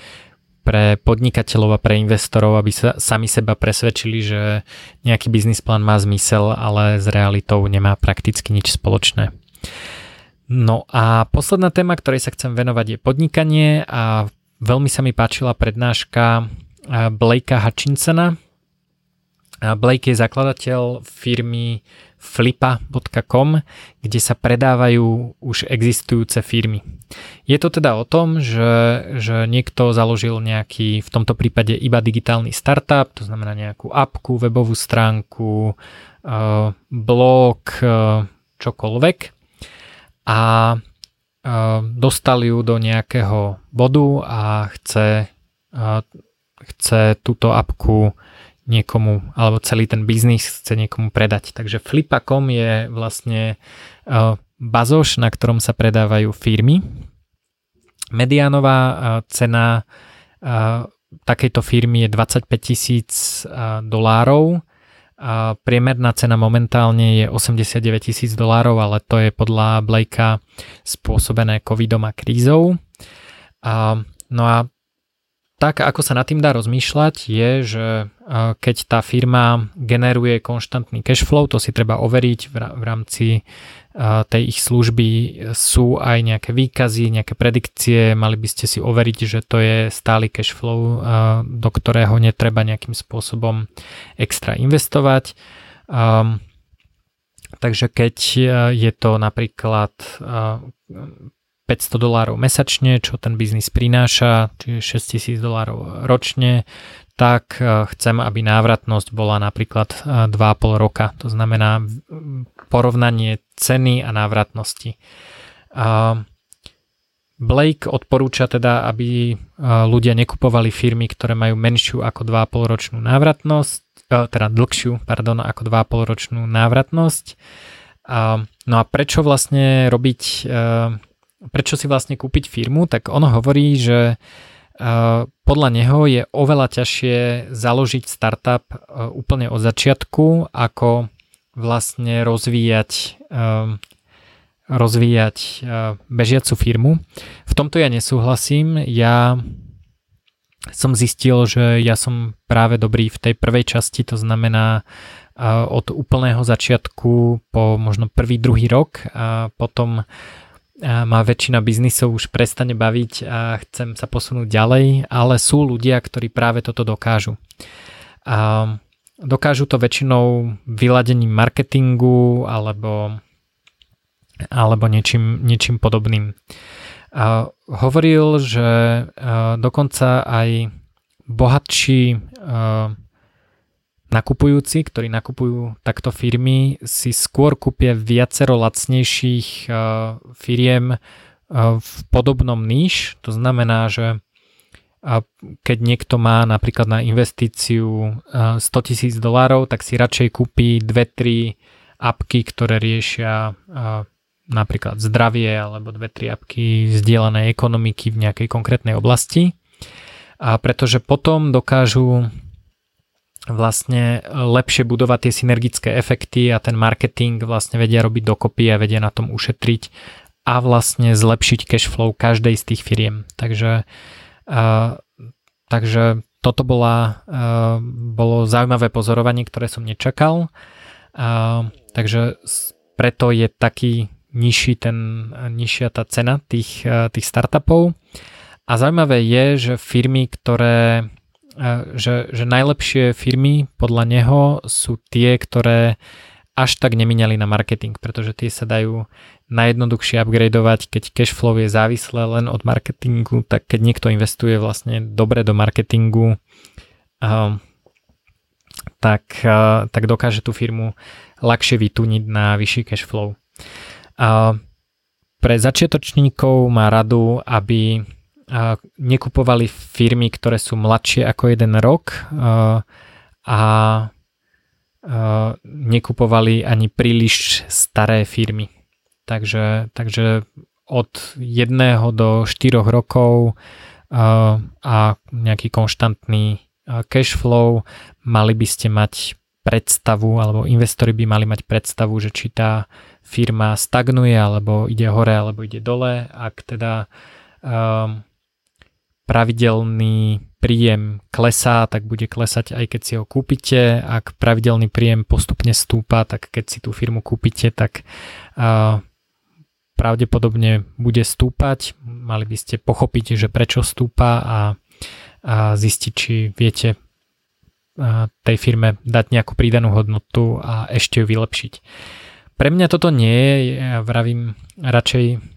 pre podnikateľov a pre investorov, aby sa sami seba presvedčili, že nejaký biznis plán má zmysel, ale s realitou nemá prakticky nič spoločné. No a posledná téma, ktorej sa chcem venovať, je podnikanie a veľmi sa mi páčila prednáška Blakea Hutchinsona. Blake je zakladateľ firmy flippa bodka com, kde sa predávajú už existujúce firmy. Je to teda o tom, že, že niekto založil nejaký, v tomto prípade iba digitálny startup, to znamená nejakú apku, webovú stránku, blog, čokoľvek, a dostal ju do nejakého bodu a chce, chce túto apku niekomu, alebo celý ten biznis chce niekomu predať. Takže flippa bodka com je vlastne bazoš, na ktorom sa predávajú firmy. Mediánová cena takejto firmy je dvadsaťpäť tisíc dolárov. Priemerná cena momentálne je osemdesiatdeväť tisíc dolárov, ale to je podľa Blakea spôsobené covidom a krízou. No a tak, ako sa nad tým dá rozmýšľať, je, že keď tá firma generuje konštantný cashflow, to si treba overiť v rámci tej ich služby, sú aj nejaké výkazy, nejaké predikcie, mali by ste si overiť, že to je stály cashflow, do ktorého netreba nejakým spôsobom extra investovať. Takže keď je to napríklad päťsto dolárov mesačne, čo ten biznis prináša, čiže šesťtisíc dolárov ročne, tak chcem, aby návratnosť bola napríklad dva a pol roka. To znamená porovnanie ceny a návratnosti. Blake odporúča teda, aby ľudia nekupovali firmy, ktoré majú menšiu ako dva a pol ročnú návratnosť, teda dlhšiu, pardon, ako dva a pol ročnú návratnosť. No a prečo vlastne robiť Prečo si vlastne kúpiť firmu, tak ono hovorí, že podľa neho je oveľa ťažšie založiť startup úplne od začiatku, ako vlastne rozvíjať, rozvíjať bežiacu firmu. V tomto ja nesúhlasím. Ja som zistil, že ja som práve dobrý v tej prvej časti, to znamená od úplného začiatku po možno prvý, druhý rok a potom ma väčšina biznisov už prestane baviť a chcem sa posunúť ďalej, ale sú ľudia, ktorí práve toto dokážu. A dokážu to väčšinou vyladením marketingu alebo, alebo niečím, niečím podobným. A hovoril, že dokonca aj bohatší nakupujúci, ktorí nakupujú takto firmy, si skôr kúpia viacero lacnejších firiem v podobnom níž. To znamená, že keď niekto má napríklad na investíciu sto tisíc dolárov, tak si radšej kúpi dve tri apky, ktoré riešia napríklad zdravie, alebo dve tri apky zdieľanej ekonomiky v nejakej konkrétnej oblasti. A pretože potom dokážu vlastne lepšie budovať tie synergické efekty a ten marketing vlastne vedia robiť dokopy a vedia na tom ušetriť a vlastne zlepšiť cashflow každej z tých firiem. Takže, uh, takže toto bola, uh, bolo zaujímavé pozorovanie, ktoré som nečakal. Uh, takže preto je taký nižší ten, nižšia tá cena tých, tých startupov. A zaujímavé je, že firmy, ktoré, že, že najlepšie firmy podľa neho sú tie, ktoré až tak nemíňali na marketing, pretože tie sa dajú najjednoduchšie upgradeovať, keď cashflow je závislé len od marketingu, tak keď niekto investuje vlastne dobre do marketingu, tak, tak dokáže tú firmu ľahšie vytuniť na vyšší cashflow. Pre začiatočníkov má radu, aby nekupovali firmy, ktoré sú mladšie ako jeden rok a Uh, nekupovali ani príliš staré firmy. Takže, takže od jedného do štyroch rokov uh, a nejaký konštantný uh, cash flow mali by ste mať predstavu, alebo investori by mali mať predstavu, že či tá firma stagnuje, alebo ide hore, alebo ide dole. Ak teda um, pravidelný príjem klesá, tak bude klesať aj keď si ho kúpite. Ak pravidelný príjem postupne stúpa, tak keď si tú firmu kúpite, tak uh, pravdepodobne bude stúpať. Mali by ste pochopiť, že prečo stúpa a, a zistiť, či viete uh, tej firme dať nejakú pridanú hodnotu a ešte ju vylepšiť. Pre mňa toto nie je, ja vravím radšej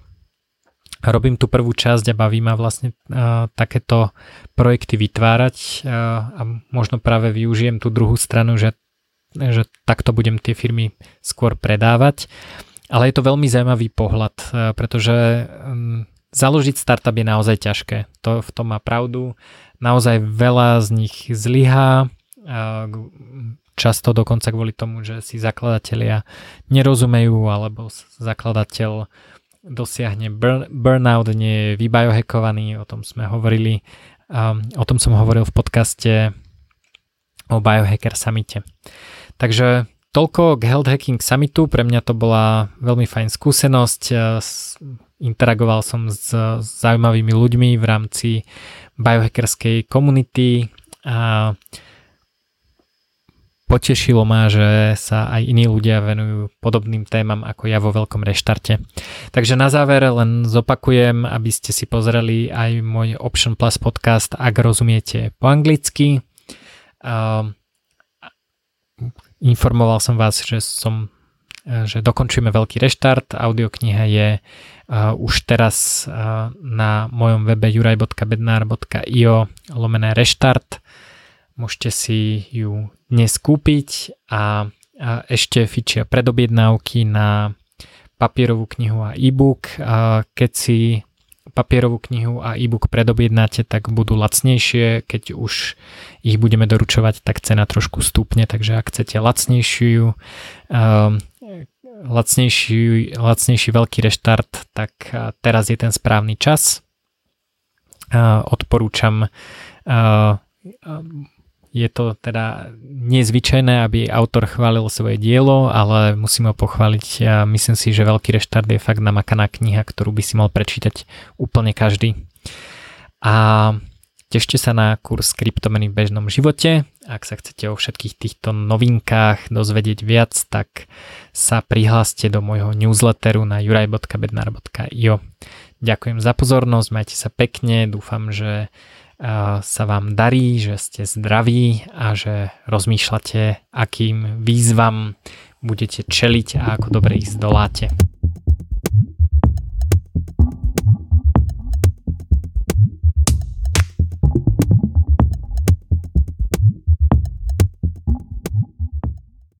robím tú prvú časť a baví ma vlastne uh, takéto projekty vytvárať uh, a možno práve využijem tú druhú stranu, že, že takto budem tie firmy skôr predávať. Ale je to veľmi zaujímavý pohľad, uh, pretože um, založiť startup je naozaj ťažké. To, v tom má pravdu. Naozaj veľa z nich zlyhá. Uh, často dokonca kvôli tomu, že si zakladatelia nerozumejú alebo zakladateľ dosiahne burn, burnout, nie je vybiohackovaný, o tom sme hovorili, um, o tom som hovoril v podcaste o Biohacker Summite. Takže toľko k Health Hacking Summitu, pre mňa to bola veľmi fajn skúsenosť, interagoval som s zaujímavými ľuďmi v rámci biohackerskej komunity a potešilo ma, že sa aj iní ľudia venujú podobným témam ako ja vo Veľkom reštarte. Takže na záver len zopakujem, aby ste si pozreli aj môj Option Plus podcast, ak rozumiete po anglicky. Uh, informoval som vás, že, som, že dokončíme Veľký reštart. Audiokniha je uh, už teraz uh, na mojom webe juraj bodka bednár bodka io lomené reštart. Môžete si ju dnes kúpiť a, a ešte fičia predobjednávky na papierovú knihu a e-book. A keď si papierovú knihu a e-book predobjednáte, tak budú lacnejšie. Keď už ich budeme doručovať, tak cena trošku stúpne. Takže ak chcete lacnejšiu, um, lacnejší, lacnejší veľký reštart, tak teraz je ten správny čas. Uh, odporúčam uh, je to teda nezvyčajné, aby autor chválil svoje dielo, ale musím ho pochváliť. Ja myslím si, že Veľký reštart je fakt namakaná kniha, ktorú by si mal prečítať úplne každý. A tešte sa na kurz kryptomeny v bežnom živote. Ak sa chcete o všetkých týchto novinkách dozvedieť viac, tak sa prihláste do môjho newsletteru na juraj bodka bednár bodka io. Ďakujem za pozornosť, majte sa pekne, dúfam, že sa vám darí, že ste zdraví a že rozmýšľate, akým výzvam budete čeliť a ako dobre ich zdoláte.